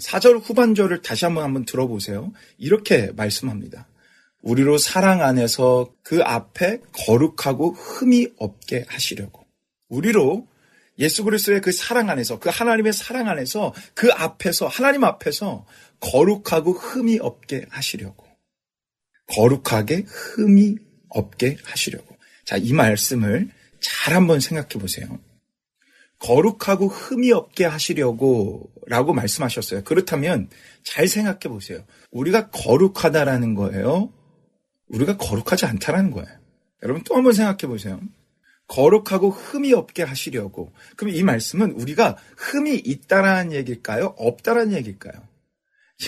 사 절 후반절을 다시 한번 한번 들어보세요. 이렇게 말씀합니다. 우리로 사랑 안에서 그 앞에 거룩하고 흠이 없게 하시려고. 우리로 예수 그리스도의 그 사랑 안에서, 그 하나님의 사랑 안에서, 그 앞에서, 하나님 앞에서 거룩하고 흠이 없게 하시려고. 거룩하게 흠이 없게 하시려고. 자, 이 말씀을 잘 한번 생각해 보세요. 거룩하고 흠이 없게 하시려고 라고 말씀하셨어요. 그렇다면 잘 생각해 보세요. 우리가 거룩하다라는 거예요? 우리가 거룩하지 않다라는 거예요? 여러분 또 한번 생각해 보세요. 거룩하고 흠이 없게 하시려고. 그럼 이 말씀은 우리가 흠이 있다라는 얘기일까요? 없다라는 얘기일까요?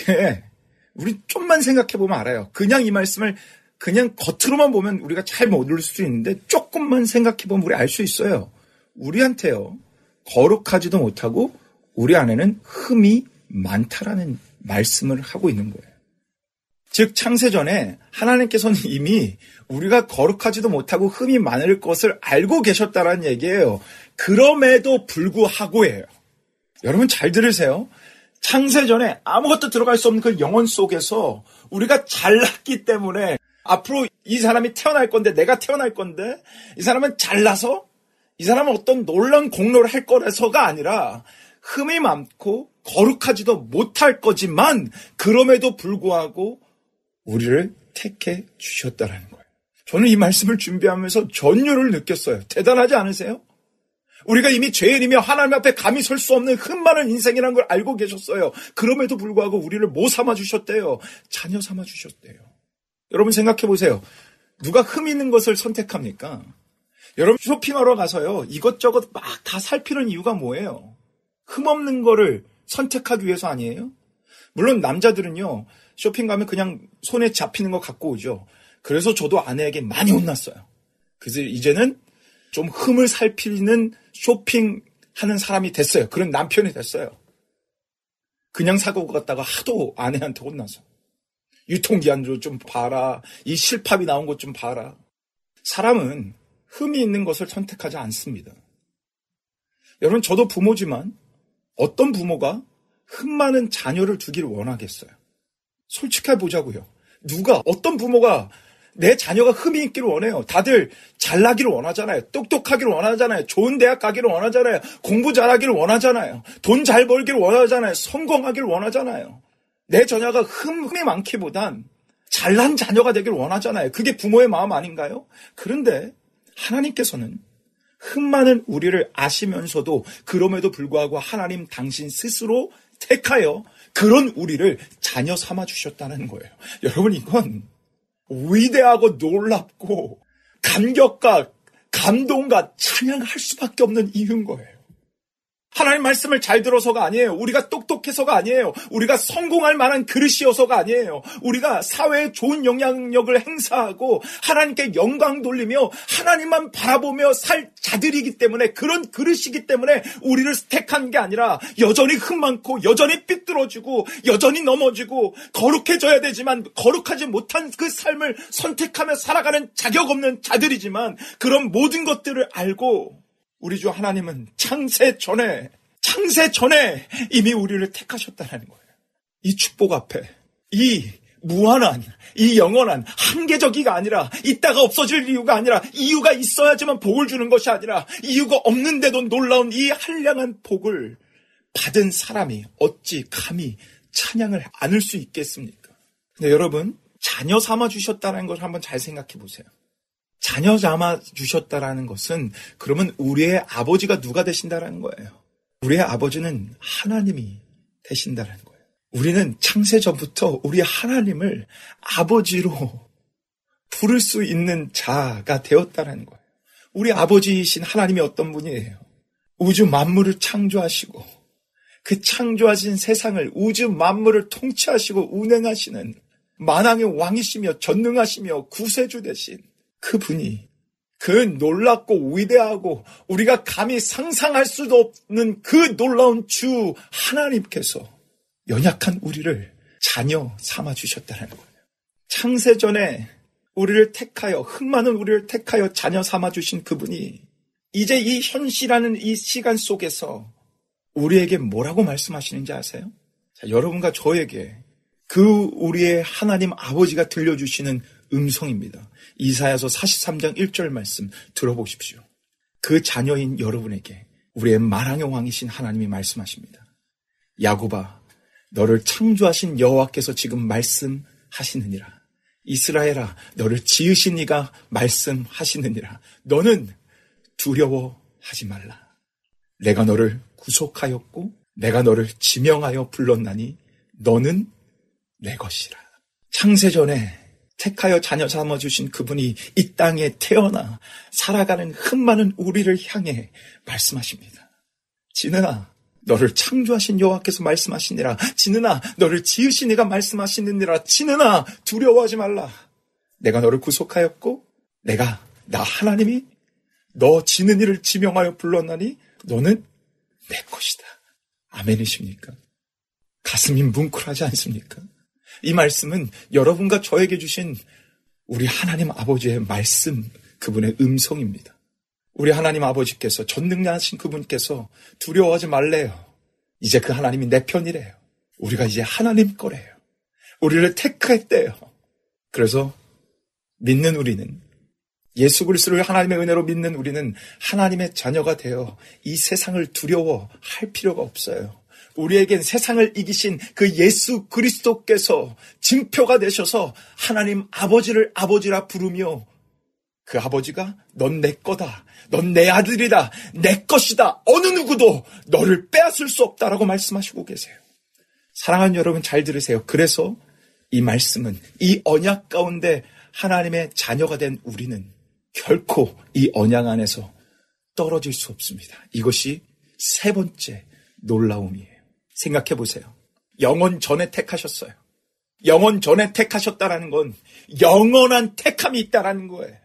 예, 우리 좀만 생각해 보면 알아요. 그냥 이 말씀을 그냥 겉으로만 보면 우리가 잘 모를 수도 있는데 조금만 생각해 보면 우리 알 수 있어요. 우리한테요, 거룩하지도 못하고 우리 안에는 흠이 많다라는 말씀을 하고 있는 거예요. 즉 창세전에 하나님께서는 이미 우리가 거룩하지도 못하고 흠이 많을 것을 알고 계셨다라는 얘기예요. 그럼에도 불구하고예요. 여러분 잘 들으세요. 창세전에 아무것도 들어갈 수 없는 그 영혼 속에서 우리가 잘났기 때문에 앞으로 이 사람이 태어날 건데 내가 태어날 건데 이 사람은 잘나서 이 사람은 어떤 놀라운 공로를 할 거라서가 아니라 흠이 많고 거룩하지도 못할 거지만 그럼에도 불구하고 우리를 택해 주셨다라는 거예요. 저는 이 말씀을 준비하면서 전율을 느꼈어요. 대단하지 않으세요? 우리가 이미 죄인이며 하나님 앞에 감히 설 수 없는 흠 많은 인생이라는 걸 알고 계셨어요. 그럼에도 불구하고 우리를 뭐 삼아주셨대요? 자녀 삼아주셨대요. 여러분 생각해보세요. 누가 흠 있는 것을 선택합니까? 여러분 쇼핑하러 가서요, 이것저것 막 다 살피는 이유가 뭐예요? 흠 없는 거를 선택하기 위해서 아니에요? 물론 남자들은요, 쇼핑 가면 그냥 손에 잡히는 거 갖고 오죠. 그래서 저도 아내에게 많이 혼났어요. 그래서 이제는 좀 흠을 살피는 쇼핑하는 사람이 됐어요. 그런 남편이 됐어요. 그냥 사고 갔다가 하도 아내한테 혼나서. 유통기한도 좀 봐라. 이 실밥이 나온 것 좀 봐라. 사람은 흠이 있는 것을 선택하지 않습니다. 여러분 저도 부모지만 어떤 부모가 흠 많은 자녀를 두길 원하겠어요? 솔직해 보자고요. 누가 어떤 부모가 내 자녀가 흠이 있기를 원해요? 다들 잘나기를 원하잖아요. 똑똑하기를 원하잖아요. 좋은 대학 가기를 원하잖아요. 공부 잘하기를 원하잖아요. 돈 잘 벌기를 원하잖아요. 성공하기를 원하잖아요. 내 자녀가 흠, 흠이 많기보단 잘난 자녀가 되길 원하잖아요. 그게 부모의 마음 아닌가요? 그런데 하나님께서는 흠 많은 우리를 아시면서도 그럼에도 불구하고 하나님 당신 스스로 택하여 그런 우리를 자녀 삼아주셨다는 거예요. 여러분 이건 위대하고 놀랍고 감격과 감동과 찬양할 수밖에 없는 이유인 거예요. 하나님 말씀을 잘 들어서가 아니에요. 우리가 똑똑해서가 아니에요. 우리가 성공할 만한 그릇이어서가 아니에요. 우리가 사회에 좋은 영향력을 행사하고 하나님께 영광 돌리며 하나님만 바라보며 살 자들이기 때문에, 그런 그릇이기 때문에 우리를 택한 게 아니라 여전히 흠 많고 여전히 삐뚤어지고 여전히 넘어지고 거룩해져야 되지만 거룩하지 못한 그 삶을 선택하며 살아가는 자격 없는 자들이지만, 그런 모든 것들을 알고 우리 주 하나님은 창세 전에, 창세 전에 이미 우리를 택하셨다는 거예요. 이 축복 앞에, 이 무한한, 이 영원한, 한계적이가 아니라, 이따가 없어질 이유가 아니라, 이유가 있어야지만 복을 주는 것이 아니라, 이유가 없는데도 놀라운 이 한량한 복을 받은 사람이 어찌 감히 찬양을 안을 수 있겠습니까? 근데 여러분, 자녀 삼아주셨다는 걸 한번 잘 생각해 보세요. 자녀 삼아주셨다라는 것은 그러면 우리의 아버지가 누가 되신다라는 거예요. 우리의 아버지는 하나님이 되신다라는 거예요. 우리는 창세 전부터 우리 하나님을 아버지로 부를 수 있는 자가 되었다라는 거예요. 우리 아버지이신 하나님이 어떤 분이에요? 우주 만물을 창조하시고 그 창조하신 세상을, 우주 만물을 통치하시고 운행하시는 만왕의 왕이시며 전능하시며 구세주 되신 그분이, 그 놀랍고 위대하고 우리가 감히 상상할 수도 없는 그 놀라운 주 하나님께서 연약한 우리를 자녀 삼아주셨다는 거예요. 창세전에 우리를 택하여, 흠 많은 우리를 택하여 자녀 삼아주신 그분이 이제 이 현시라는 이 시간 속에서 우리에게 뭐라고 말씀하시는지 아세요? 자, 여러분과 저에게 그 우리의 하나님 아버지가 들려주시는 음성입니다. 이사야서 사십삼 장 일 절 말씀 들어보십시오. 그 자녀인 여러분에게 우리의 만왕의 왕이신 하나님이 말씀하십니다. 야곱아, 너를 창조하신 여호와께서 지금 말씀하시느니라. 이스라엘아, 너를 지으신 이가 말씀하시느니라. 너는 두려워하지 말라. 내가 너를 구속하였고 내가 너를 지명하여 불렀나니 너는 내 것이라. 창세전에 택하여 자녀 삼아주신 그분이 이 땅에 태어나 살아가는 흠 많은 우리를 향해 말씀하십니다. 지느아, 너를 창조하신 여호와께서 말씀하시니라. 지느아, 너를 지으신 이가 말씀하시느니라. 지느아, 두려워하지 말라. 내가 너를 구속하였고 내가 나 하나님이 너 지는 이를 지명하여 불렀나니 너는 내 것이다. 아멘이십니까? 가슴이 뭉클하지 않습니까? 이 말씀은 여러분과 저에게 주신 우리 하나님 아버지의 말씀, 그분의 음성입니다. 우리 하나님 아버지께서, 전능하신 그분께서 두려워하지 말래요. 이제 그 하나님이 내 편이래요. 우리가 이제 하나님 거래요. 우리를 택했대요. 그래서 믿는 우리는, 예수 그리스도를 하나님의 은혜로 믿는 우리는 하나님의 자녀가 되어 이 세상을 두려워할 필요가 없어요. 우리에겐 세상을 이기신 그 예수 그리스도께서 증표가 되셔서 하나님 아버지를 아버지라 부르며, 그 아버지가 넌 내 거다, 넌 내 아들이다, 내 것이다, 어느 누구도 너를 빼앗을 수 없다라고 말씀하시고 계세요. 사랑하는 여러분, 잘 들으세요. 그래서 이 말씀은, 이 언약 가운데 하나님의 자녀가 된 우리는 결코 이 언약 안에서 떨어질 수 없습니다. 이것이 세 번째 놀라움이에요. 생각해 보세요. 영원 전에 택하셨어요. 영원 전에 택하셨다라는 건 영원한 택함이 있다라는 거예요.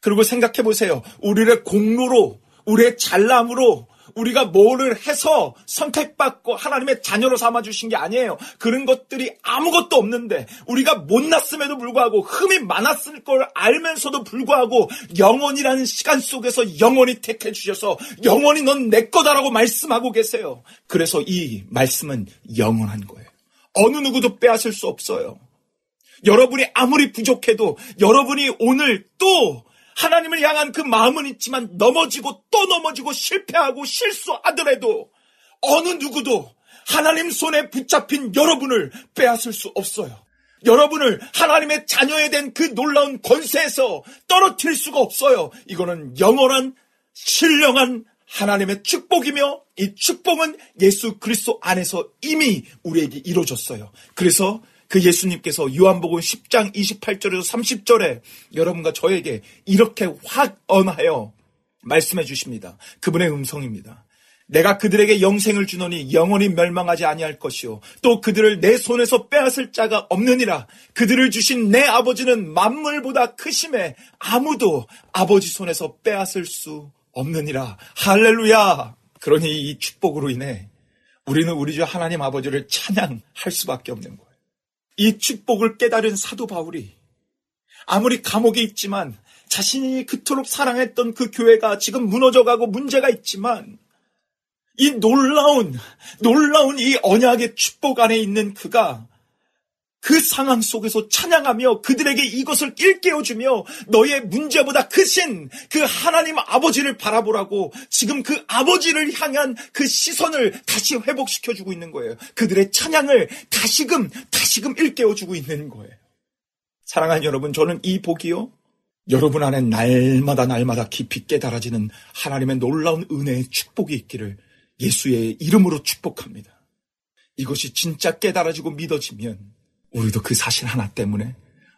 그리고 생각해 보세요. 우리의 공로로, 우리의 잘남으로 우리가 뭐를 해서 선택받고 하나님의 자녀로 삼아주신 게 아니에요. 그런 것들이 아무것도 없는데, 우리가 못났음에도 불구하고 흠이 많았을 걸 알면서도 불구하고 영원이라는 시간 속에서 영원히 택해주셔서 영원히 넌 내 거다라고 말씀하고 계세요. 그래서 이 말씀은 영원한 거예요. 어느 누구도 빼앗을 수 없어요. 여러분이 아무리 부족해도, 여러분이 오늘 또 하나님을 향한 그 마음은 있지만 넘어지고 또 넘어지고 실패하고 실수하더라도 어느 누구도 하나님 손에 붙잡힌 여러분을 빼앗을 수 없어요. 여러분을 하나님의 자녀에 대한 그 놀라운 권세에서 떨어뜨릴 수가 없어요. 이거는 영원한 신령한 하나님의 축복이며, 이 축복은 예수 그리스도 안에서 이미 우리에게 이루어졌어요. 그래서 그 예수님께서 요한복음 십 장 이십팔 절에서 삼십 절에 여러분과 저에게 이렇게 확 언하여 말씀해 주십니다. 그분의 음성입니다. 내가 그들에게 영생을 주노니 영원히 멸망하지 아니할 것이요 또 그들을 내 손에서 빼앗을 자가 없느니라. 그들을 주신 내 아버지는 만물보다 크심에 아무도 아버지 손에서 빼앗을 수 없느니라. 할렐루야. 그러니 이 축복으로 인해 우리는 우리 주 하나님 아버지를 찬양할 수밖에 없는 거예요. 이 축복을 깨달은 사도 바울이 아무리 감옥에 있지만, 자신이 그토록 사랑했던 그 교회가 지금 무너져가고 문제가 있지만, 이 놀라운 놀라운 이 언약의 축복 안에 있는 그가 그 상황 속에서 찬양하며 그들에게 이것을 일깨워주며, 너의 문제보다 크신 그 하나님 아버지를 바라보라고 지금 그 아버지를 향한 그 시선을 다시 회복시켜주고 있는 거예요. 그들의 찬양을 다시금 다시금 일깨워주고 있는 거예요. 사랑하는 여러분, 저는 이 복이요, 여러분 안에 날마다 날마다 깊이 깨달아지는 하나님의 놀라운 은혜의 축복이 있기를 예수의 이름으로 축복합니다. 이것이 진짜 깨달아지고 믿어지면 우리도 그 사실 하나 때문에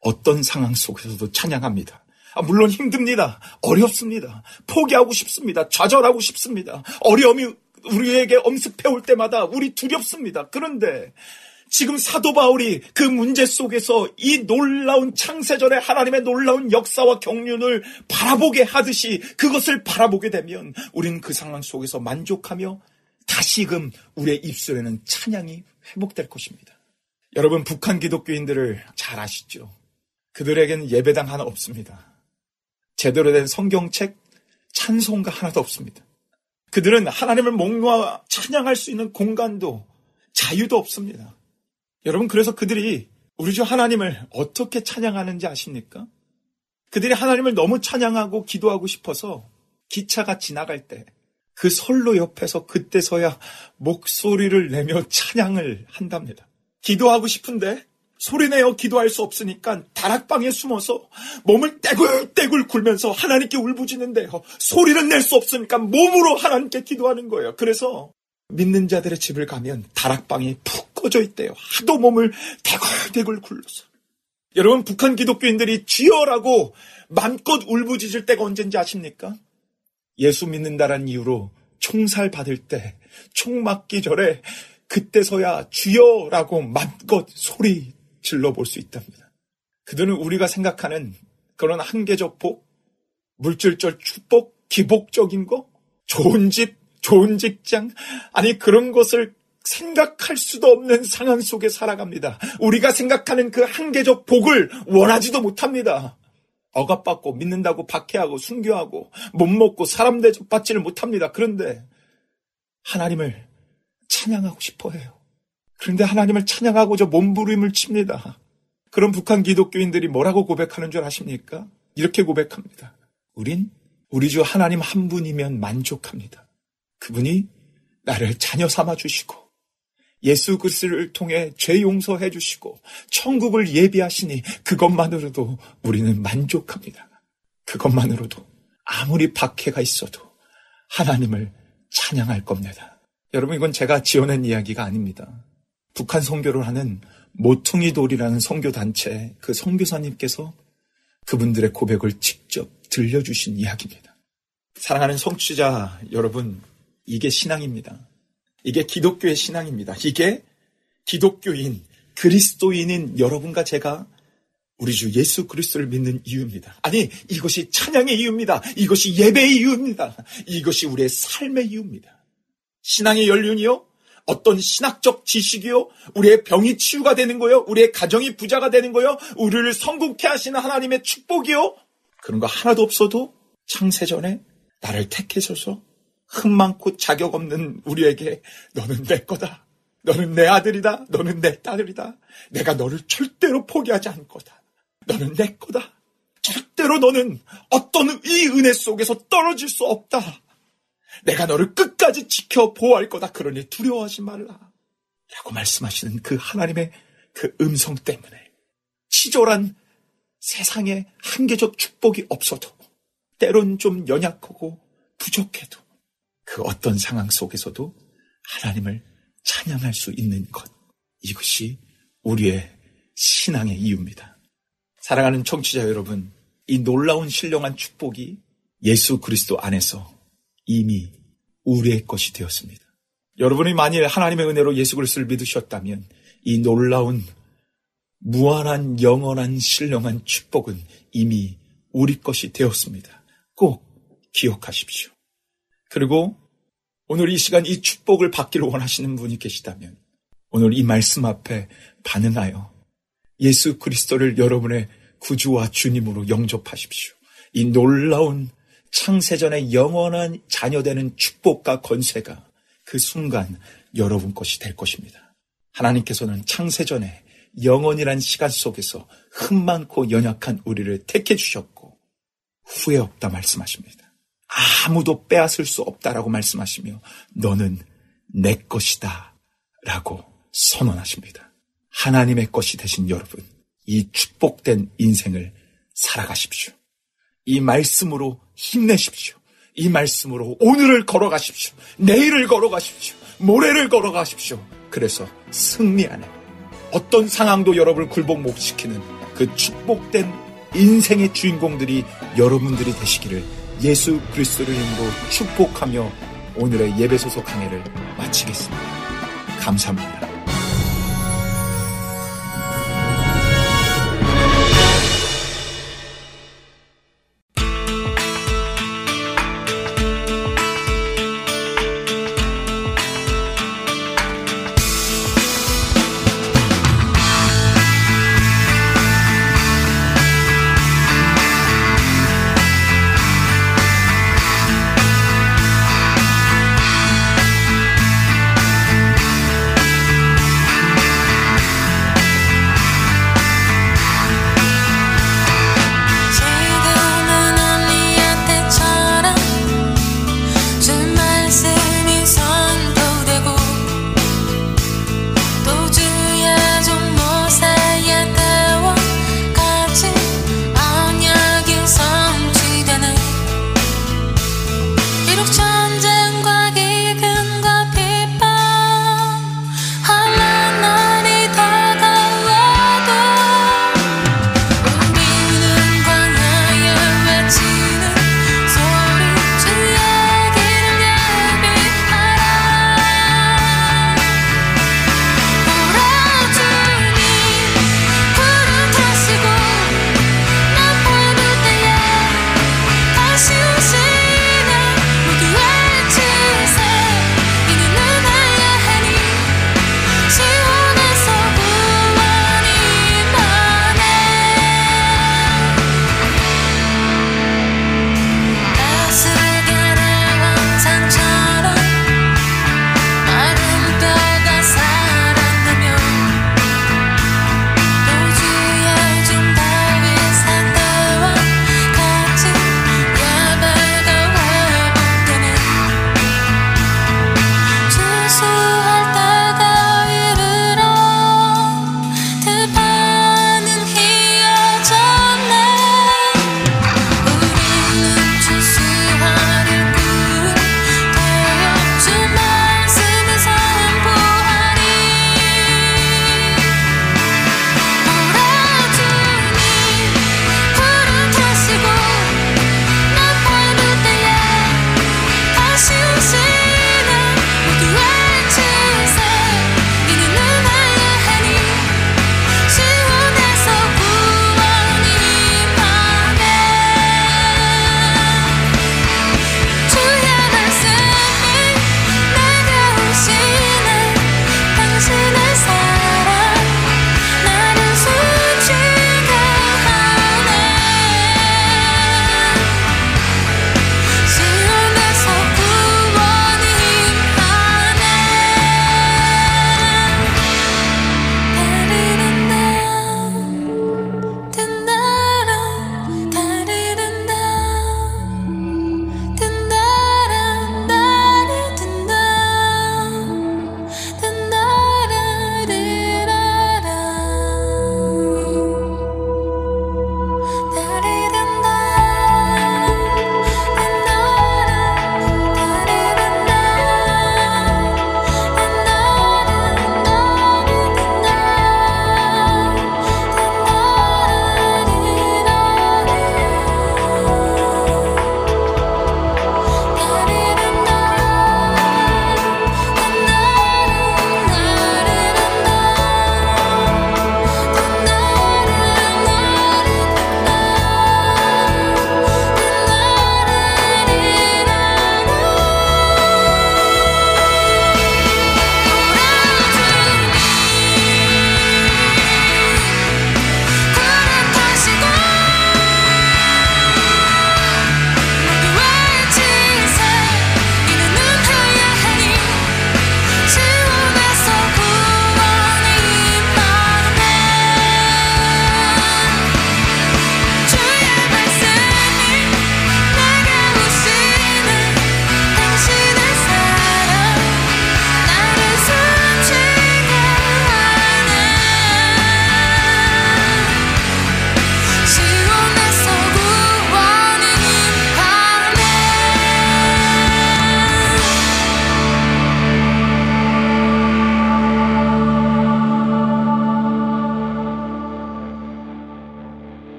어떤 상황 속에서도 찬양합니다. 아, 물론 힘듭니다. 어렵습니다. 포기하고 싶습니다. 좌절하고 싶습니다. 어려움이 우리에게 엄습해올 때마다 우리 두렵습니다. 그런데 지금 사도 바울이 그 문제 속에서 이 놀라운 창세전의 하나님의 놀라운 역사와 경륜을 바라보게 하듯이 그것을 바라보게 되면 우리는 그 상황 속에서 만족하며 다시금 우리의 입술에는 찬양이 회복될 것입니다. 여러분, 북한 기독교인들을 잘 아시죠? 그들에게는 예배당 하나 없습니다. 제대로 된 성경책, 찬송가 하나도 없습니다. 그들은 하나님을 목놓아 찬양할 수 있는 공간도 자유도 없습니다. 여러분, 그래서 그들이 우리 주 하나님을 어떻게 찬양하는지 아십니까? 그들이 하나님을 너무 찬양하고 기도하고 싶어서 기차가 지나갈 때 그 선로 옆에서 그때서야 목소리를 내며 찬양을 한답니다. 기도하고 싶은데 소리내어 기도할 수 없으니까 다락방에 숨어서 몸을 떼굴떼굴 굴면서 하나님께 울부짖는데요. 소리는 낼 수 없으니까 몸으로 하나님께 기도하는 거예요. 그래서 믿는 자들의 집을 가면 다락방이 푹 꺼져 있대요. 하도 몸을 떼굴떼굴 굴러서. 여러분, 북한 기독교인들이 주여라고 맘껏 울부짖을 때가 언제인지 아십니까? 예수 믿는다라는 이유로 총살 받을 때, 총 맞기 전에 그때서야 주여라고 맘껏 소리 질러볼 수 있답니다. 그들은 우리가 생각하는 그런 한계적 복, 물질적 축복, 기복적인 거, 좋은 집, 좋은 직장, 아니 그런 것을 생각할 수도 없는 상황 속에 살아갑니다. 우리가 생각하는 그 한계적 복을 원하지도 못합니다. 억압받고 믿는다고 박해하고 순교하고 못 먹고 사람 대접받지를 못합니다. 그런데 하나님을 찬양하고 싶어해요. 그런데 하나님을 찬양하고자 몸부림을 칩니다. 그럼 북한 기독교인들이 뭐라고 고백하는 줄 아십니까? 이렇게 고백합니다. 우린 우리 주 하나님 한 분이면 만족합니다. 그분이 나를 자녀 삼아 주시고 예수 그리스도를 통해 죄 용서해 주시고 천국을 예비하시니 그것만으로도 우리는 만족합니다. 그것만으로도 아무리 박해가 있어도 하나님을 찬양할 겁니다. 여러분, 이건 제가 지어낸 이야기가 아닙니다. 북한 선교를 하는 모퉁이돌이라는 선교단체 그 선교사님께서 그분들의 고백을 직접 들려주신 이야기입니다. 사랑하는 성취자 여러분, 이게 신앙입니다. 이게 기독교의 신앙입니다. 이게 기독교인, 그리스도인인 여러분과 제가 우리 주 예수 그리스도를 믿는 이유입니다. 아니, 이것이 찬양의 이유입니다. 이것이 예배의 이유입니다. 이것이 우리의 삶의 이유입니다. 신앙의 연륜이요? 어떤 신학적 지식이요? 우리의 병이 치유가 되는 거요? 우리의 가정이 부자가 되는 거요? 우리를 성공케 하시는 하나님의 축복이요? 그런 거 하나도 없어도 창세전에 나를 택해줘서 흠 많고 자격 없는 우리에게 너는 내 거다. 너는 내 아들이다. 너는 내 딸이다. 내가 너를 절대로 포기하지 않을 거다. 너는 내 거다. 절대로 너는 어떤 이 은혜 속에서 떨어질 수 없다. 내가 너를 끝까지 지켜 보호할 거다. 그러니 두려워하지 말라. 라고 말씀하시는 그 하나님의 그 음성 때문에 치졸한 세상의 한계적 축복이 없어도 때론 좀 연약하고 부족해도 그 어떤 상황 속에서도 하나님을 찬양할 수 있는 것, 이것이 우리의 신앙의 이유입니다. 사랑하는 청취자 여러분, 이 놀라운 신령한 축복이 예수 그리스도 안에서 이미 우리의 것이 되었습니다. 여러분이 만일 하나님의 은혜로 예수 그리스도를 믿으셨다면 이 놀라운 무한한 영원한 신령한 축복은 이미 우리 것이 되었습니다. 꼭 기억하십시오. 그리고 오늘 이 시간 이 축복을 받기를 원하시는 분이 계시다면 오늘 이 말씀 앞에 반응하여 예수 그리스도를 여러분의 구주와 주님으로 영접하십시오. 이 놀라운 창세전의 영원한 자녀되는 축복과 권세가 그 순간 여러분 것이 될 것입니다. 하나님께서는 창세전에 영원이란 시간 속에서 흠 많고 연약한 우리를 택해 주셨고 후회 없다 말씀하십니다. 아무도 빼앗을 수 없다라고 말씀하시며 너는 내 것이다 라고 선언하십니다. 하나님의 것이 되신 여러분, 이 축복된 인생을 살아가십시오. 이 말씀으로 힘내십시오. 이 말씀으로 오늘을 걸어가십시오. 내일을 걸어가십시오. 모레를 걸어가십시오. 그래서 승리하는, 어떤 상황도 여러분을 굴복시키는 그 축복된 인생의 주인공들이 여러분들이 되시기를 예수 그리스도를 이름으로 축복하며 오늘의 예배 소속 강해를 마치겠습니다. 감사합니다.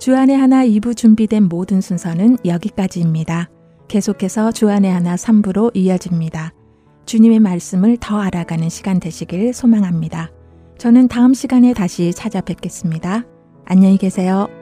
주안의 하나 이 부 준비된 모든 순서는 여기까지입니다. 계속해서 주안의 하나 삼 부로 이어집니다. 주님의 말씀을 더 알아가는 시간 되시길 소망합니다. 저는 다음 시간에 다시 찾아뵙겠습니다. 안녕히 계세요.